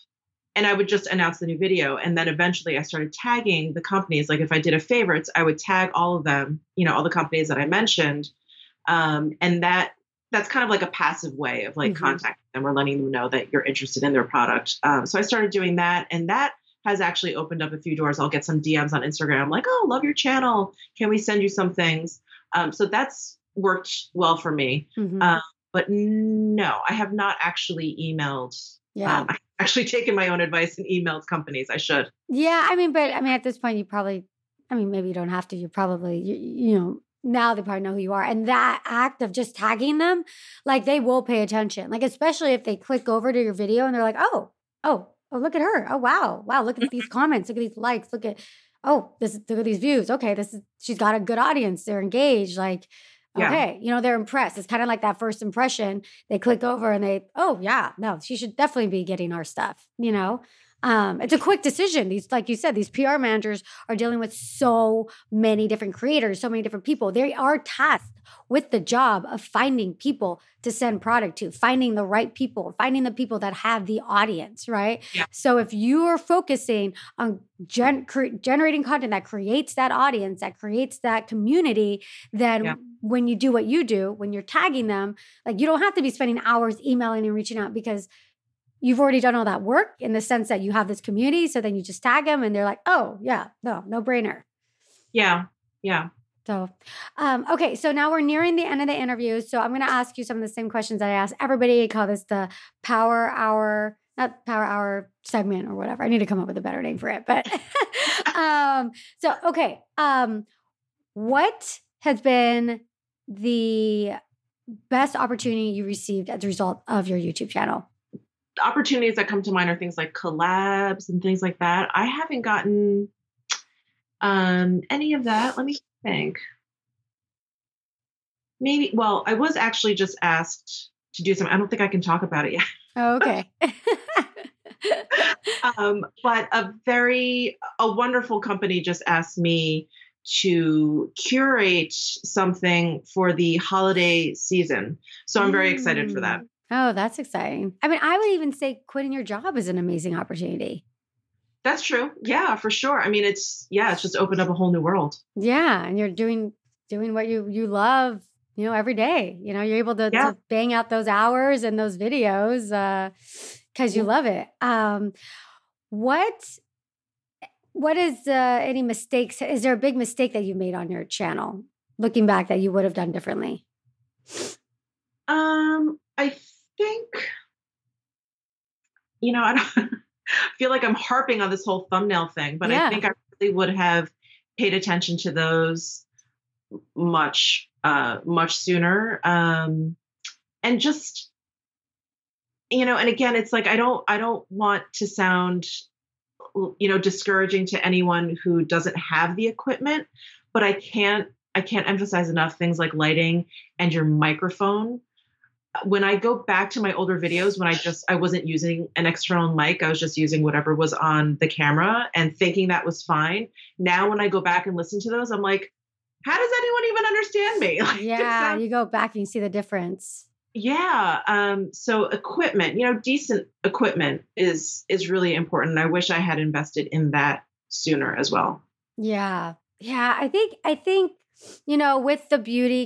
and I would just announce the new video. And then eventually I started tagging the companies. Like if I did a favorites, I would tag all of them, you know, all the companies that I mentioned. And that's kind of like a passive way of like mm-hmm. contacting them or letting them know that you're interested in their product. So I started doing that, and that has actually opened up a few doors. I'll get some DMs on Instagram like, oh, love your channel. Can we send you some things? So that's worked well for me. Mm-hmm. But no, I have not actually emailed. Yeah. I've actually taken my own advice and emailed companies. I should. Yeah. I mean, at this point you probably, maybe you don't have to, you know, now they probably know who you are. And that act of just tagging them, like they will pay attention. Like, especially if they click over to your video and they're like, oh, look at her. Oh, wow. Wow. Look at these comments. Look at these likes. Look at these views. Okay. She's got a good audience. They're engaged. Like, okay. Yeah. You know, they're impressed. It's kind of like that first impression. They click over and no, she should definitely be getting our stuff, you know? It's a quick decision. Like you said, these PR managers are dealing with so many different creators, so many different people. They are tasked with the job of finding people to send product to, finding the right people, finding the people that have the audience, right? Yeah. So if you are focusing on generating content that creates that audience, that creates that community, then when you do what you do, when you're tagging them, like you don't have to be spending hours emailing and reaching out because you've already done all that work in the sense that you have this community. So then you just tag them and they're like, oh yeah, no brainer. Yeah. Yeah. So, okay. So now we're nearing the end of the interview. So I'm going to ask you some of the same questions that I ask everybody. I call this the power hour, not power hour segment or whatever. I need to come up with a better name for it, but, so, okay. What has been the best opportunity you received as a result of your YouTube channel? The opportunities that come to mind are things like collabs and things like that. I haven't gotten any of that. Let me think. Maybe, well, I was actually just asked to do something. I don't think I can talk about it yet. Oh, okay. But a wonderful company just asked me to curate something for the holiday season. So I'm very excited for that. Oh, that's exciting. I mean, I would even say quitting your job is an amazing opportunity. That's true. Yeah, for sure. I mean, it's just opened up a whole new world. Yeah. And you're doing what you love, every day, you're able to bang out those hours and those videos, cause you love it. What is any mistakes? Is there a big mistake that you made on your channel looking back that you would have done differently? I think, I feel like I'm harping on this whole thumbnail thing, but yeah. I think I really would have paid attention to those much sooner. And just, and again, it's like, I don't want to sound discouraging to anyone who doesn't have the equipment, but I can't emphasize enough things like lighting and your microphone. When I go back to my older videos, when I wasn't using an external mic, I was just using whatever was on the camera and thinking that was fine. Now, when I go back and listen to those, I'm like, how does anyone even understand me? Like, yeah. You go back and you see the difference. Yeah. So equipment, decent equipment is really important. I wish I had invested in that sooner as well. Yeah. Yeah. I think, with the beauty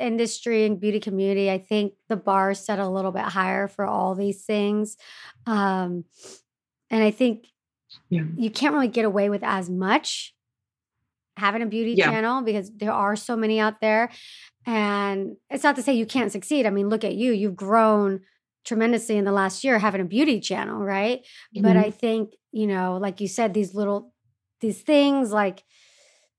industry and beauty community, I think the bar is set a little bit higher for all these things. And I think you can't really get away with as much having a beauty channel because there are so many out there. And it's not to say you can't succeed. I mean, look at you. You've grown tremendously in the last year having a beauty channel, right? Mm-hmm. But I think, like you said, these things, like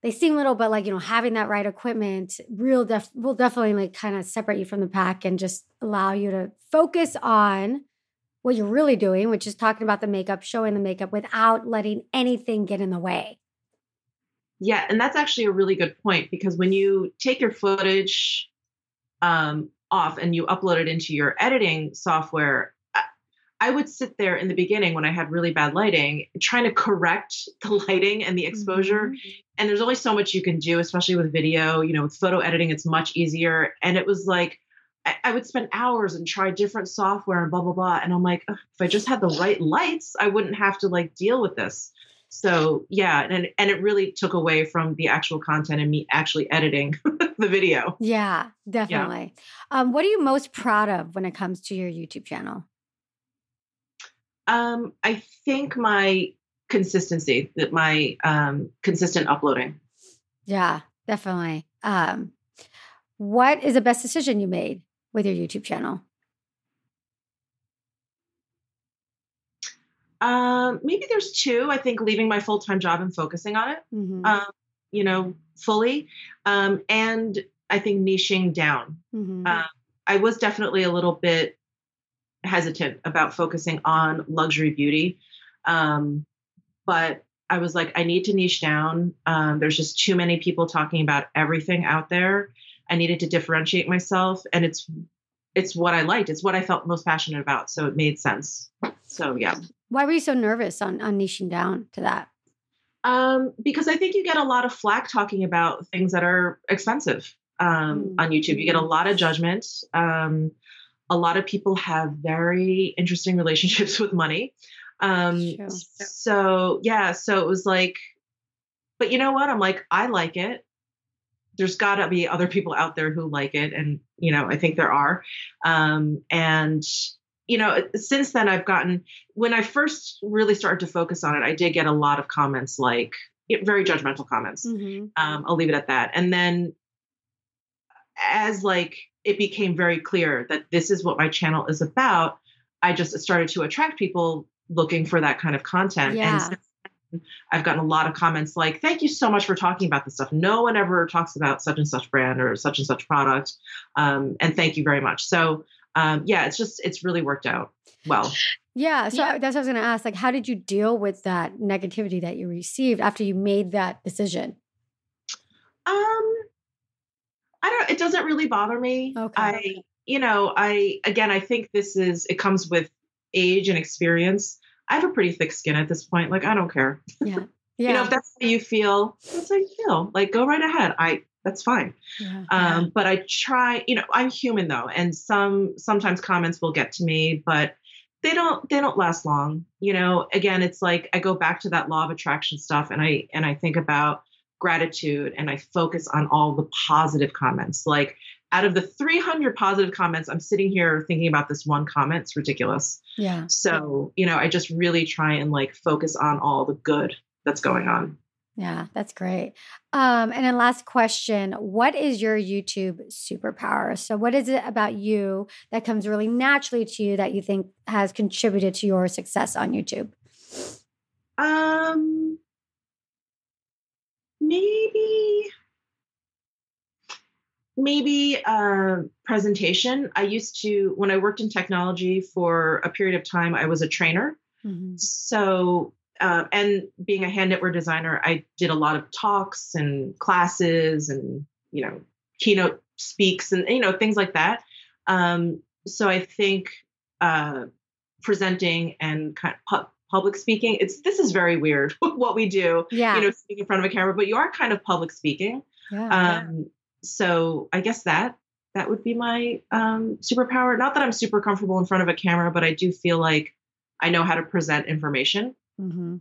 they seem little, but like, having that right equipment will definitely like kind of separate you from the pack and just allow you to focus on what you're really doing, which is talking about the makeup, showing the makeup without letting anything get in the way. Yeah. And that's actually a really good point because when you take your footage off and you upload it into your editing software, I would sit there in the beginning when I had really bad lighting, trying to correct the lighting and the exposure. Mm-hmm. And there's only so much you can do, especially with video, with photo editing, it's much easier. And it was like, I would spend hours and try different software and blah, blah, blah. And I'm like, if I just had the right lights, I wouldn't have to like deal with this. So yeah, and it really took away from the actual content and me actually editing the video. Yeah, definitely. Yeah. What are you most proud of when it comes to your YouTube channel? I think my consistency, consistent uploading. Yeah, definitely. What is the best decision you made with your YouTube channel? Maybe there's two. I think leaving my full-time job and focusing on it, mm-hmm. Fully. And I think niching down. Mm-hmm. I was definitely a little bit hesitant about focusing on luxury beauty. But I was like, I need to niche down. There's just too many people talking about everything out there. I needed to differentiate myself. And it's what I liked. It's what I felt most passionate about. So it made sense. So yeah. Why were you so nervous on niching down to that? Because I think you get a lot of flack talking about things that are expensive on YouTube. You get a lot of judgment. A lot of people have very interesting relationships with money. Sure. So it was like, but you know what? I'm like, I like it. There's gotta be other people out there who like it. And, I think there are. And you know, since then I've gotten, when I first really started to focus on it, I did get a lot of comments, like very judgmental comments. Mm-hmm. I'll leave it at that. And then as like, it became very clear that this is what my channel is about, I just started to attract people looking for that kind of content. Yeah. And since then, I've gotten a lot of comments like, thank you so much for talking about this stuff. No one ever talks about such and such brand or such and such product. And thank you very much. So yeah, it's just, it's really worked out well. Yeah. So yeah. That's what I was going to ask. Like, how did you deal with that negativity that you received after you made that decision? It doesn't really bother me. Okay. I think it comes with age and experience. I have a pretty thick skin at this point. Like, I don't care. Yeah. Yeah. If that's how you feel, that's how you feel. Like, go right ahead. That's fine. Yeah. But I try, I'm human though. And sometimes comments will get to me, but they don't last long. Again, it's like, I go back to that law of attraction stuff. And I think about gratitude and I focus on all the positive comments. Like, out of the 300 positive comments, I'm sitting here thinking about this one comment. It's ridiculous. Yeah. So, I just really try and like focus on all the good that's going on. Yeah, that's great. And then last question, what is your YouTube superpower? So what is it about you that comes really naturally to you that you think has contributed to your success on YouTube? Maybe presentation. I used to, when I worked in technology for a period of time, I was a trainer. Mm-hmm. So, and being a hand knitwear designer, I did a lot of talks and classes and, keynote speaks and, things like that. So I think presenting and kind of public speaking, this is very weird what we do, yeah. Speaking in front of a camera, but you are kind of public speaking. Yeah, yeah. So I guess that would be my superpower. Not that I'm super comfortable in front of a camera, but I do feel like I know how to present information. Mm-hmm.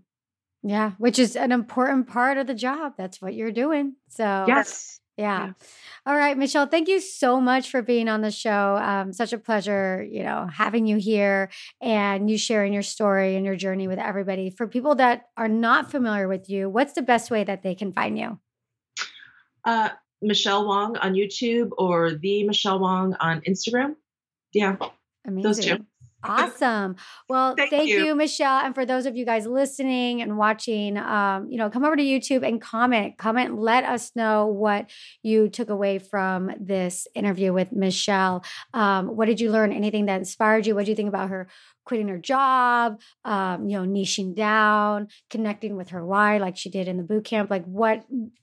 Yeah, which is an important part of the job. That's what you're doing. So yes. Yeah. All right, Michele, thank you so much for being on the show. Such a pleasure, having you here and you sharing your story and your journey with everybody. For people that are not familiar with you, what's the best way that they can find you? Michele Wang on YouTube or the Michele Wang on Instagram. Yeah. Amazing. Those two. Awesome. Well, thank you, Michele. And for those of you guys listening and watching, come over to YouTube and comment, let us know what you took away from this interview with Michele. What did you learn? Anything that inspired you? What do you think about her quitting her job, niching down, connecting with her why, like she did in the boot camp, like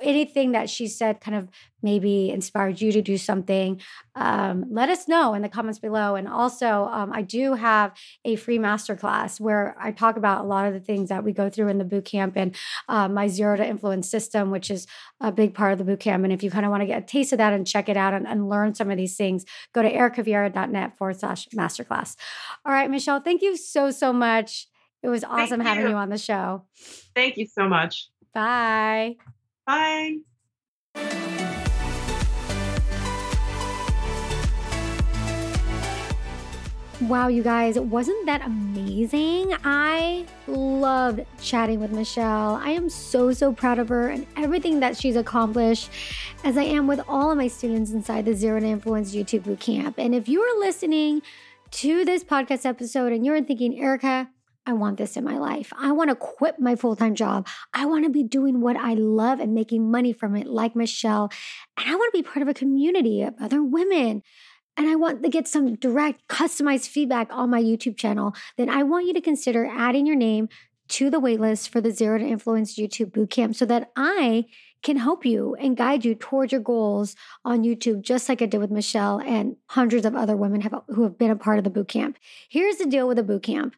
anything that she said kind of maybe inspired you to do something, let us know in the comments below. And also I do have a free masterclass where I talk about a lot of the things that we go through in the boot camp and my Zero to Influence system, which is a big part of the boot camp. And if you kind of want to get a taste of that and check it out and learn some of these things, go to ericaviera.net/masterclass. All right, Michele, thank you so much. It was awesome having you on the show. Thank you so much. Bye. Bye. Wow, you guys, wasn't that amazing? I loved chatting with Michele. I am so proud of her and everything that she's accomplished, as I am with all of my students inside the Zero to Influence YouTube Bootcamp. And if you are listening to this podcast episode and you're thinking, Erica, I want this in my life. I want to quit my full-time job. I want to be doing what I love and making money from it like Michele. And I want to be part of a community of other women. And I want to get some direct customized feedback on my YouTube channel. Then I want you to consider adding your name to the waitlist for the Zero to Influence YouTube Bootcamp so that I can help you and guide you towards your goals on YouTube, just like I did with Michele and hundreds of other women who have been a part of the bootcamp. Here's the deal with the bootcamp.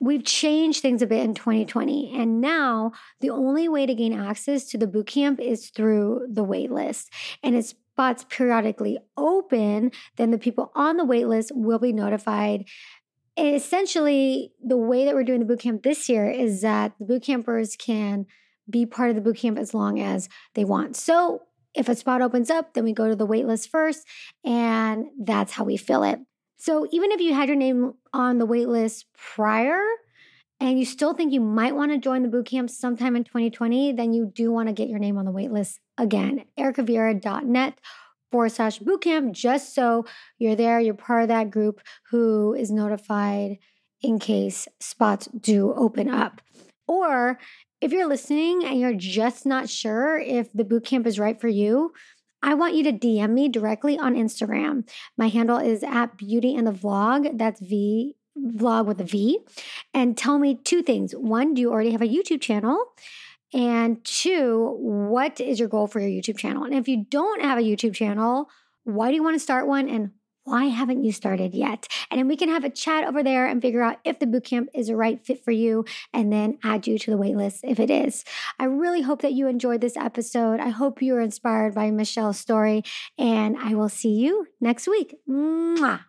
We've changed things a bit in 2020, and now the only way to gain access to the bootcamp is through the waitlist, and it's spots periodically open. Then the people on the waitlist will be notified. And essentially, the way that we're doing the bootcamp this year is that the bootcampers can be part of the bootcamp as long as they want. So if a spot opens up, then we go to the waitlist first, and that's how we fill it. So even if you had your name on the wait list prior and you still think you might want to join the bootcamp sometime in 2020, then you do want to get your name on the wait list again, ericavieira.net/bootcamp, just so you're there, you're part of that group who is notified in case spots do open up. Or if you're listening and you're just not sure if the bootcamp is right for you, I want you to DM me directly on Instagram. My handle is @beautyandthevlog. That's V, vlog with a V. And tell me two things. One, do you already have a YouTube channel? And two, what is your goal for your YouTube channel? And if you don't have a YouTube channel, why do you want to start one? And why haven't you started yet? And then we can have a chat over there and figure out if the bootcamp is a right fit for you and then add you to the waitlist if it is. I really hope that you enjoyed this episode. I hope you were inspired by Michele's story, and I will see you next week. Mwah.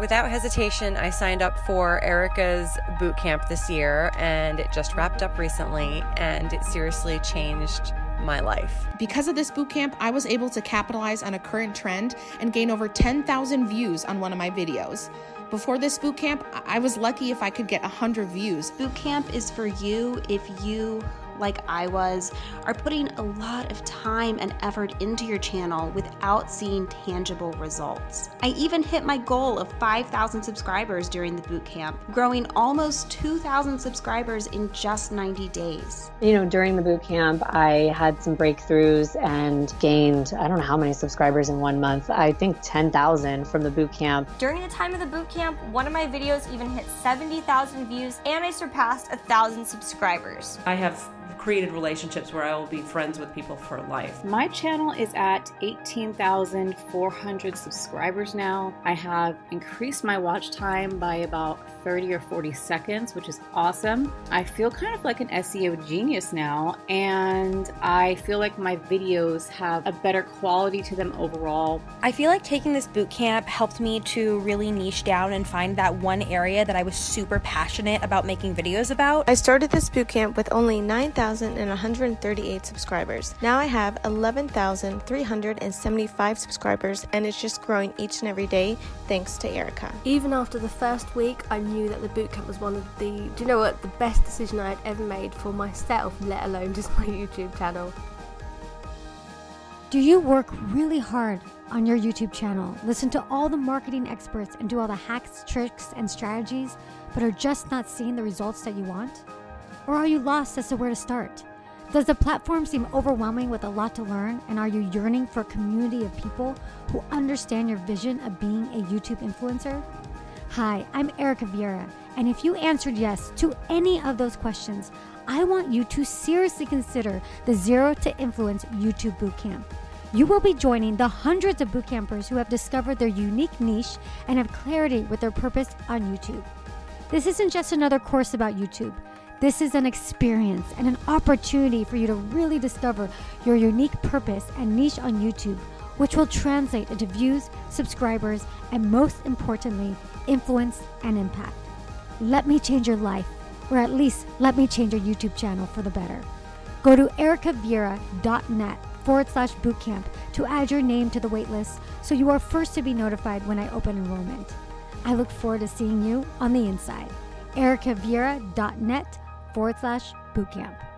Without hesitation, I signed up for Erica's bootcamp this year, and it just wrapped up recently, and it seriously changed my life. Because of this bootcamp, I was able to capitalize on a current trend and gain over 10,000 views on one of my videos. Before this bootcamp, I was lucky if I could get 100 views. Bootcamp is for you if you, like I was, are putting a lot of time and effort into your channel without seeing tangible results. I even hit my goal of 5,000 subscribers during the bootcamp, growing almost 2,000 subscribers in just 90 days. You know, during the bootcamp, I had some breakthroughs and gained, I don't know how many subscribers in 1 month, I think 10,000 from the bootcamp. During the time of the bootcamp, one of my videos even hit 70,000 views and I surpassed 1,000 subscribers. I have created relationships where I will be friends with people for life. My channel is at 18,400 subscribers now. I have increased my watch time by about 30 or 40 seconds, which is awesome. I feel kind of like an SEO genius now, and I feel like my videos have a better quality to them overall. I feel like taking this bootcamp helped me to really niche down and find that one area that I was super passionate about making videos about. I started this bootcamp with only 9,138 subscribers. Now I have 11,375 subscribers, and it's just growing each and every day thanks to Erica. Even after the first week, I knew that the bootcamp was one of the best decision I had ever made for myself, let alone just my YouTube channel. Do you work really hard on your YouTube channel, listen to all the marketing experts and do all the hacks, tricks, and strategies, but are just not seeing the results that you want? Or are you lost as to where to start? Does the platform seem overwhelming with a lot to learn? And are you yearning for a community of people who understand your vision of being a YouTube influencer? Hi, I'm Erica Vieira, and if you answered yes to any of those questions, I want you to seriously consider the Zero to Influence YouTube Bootcamp. You will be joining the hundreds of bootcampers who have discovered their unique niche and have clarity with their purpose on YouTube. This isn't just another course about YouTube. This is an experience and an opportunity for you to really discover your unique purpose and niche on YouTube, which will translate into views, subscribers, and most importantly, influence and impact. Let me change your life, or at least let me change your YouTube channel for the better. Go to ericavieira.net/bootcamp to add your name to the waitlist so you are first to be notified when I open enrollment. I look forward to seeing you on the inside. ericavieira.net/bootcamp.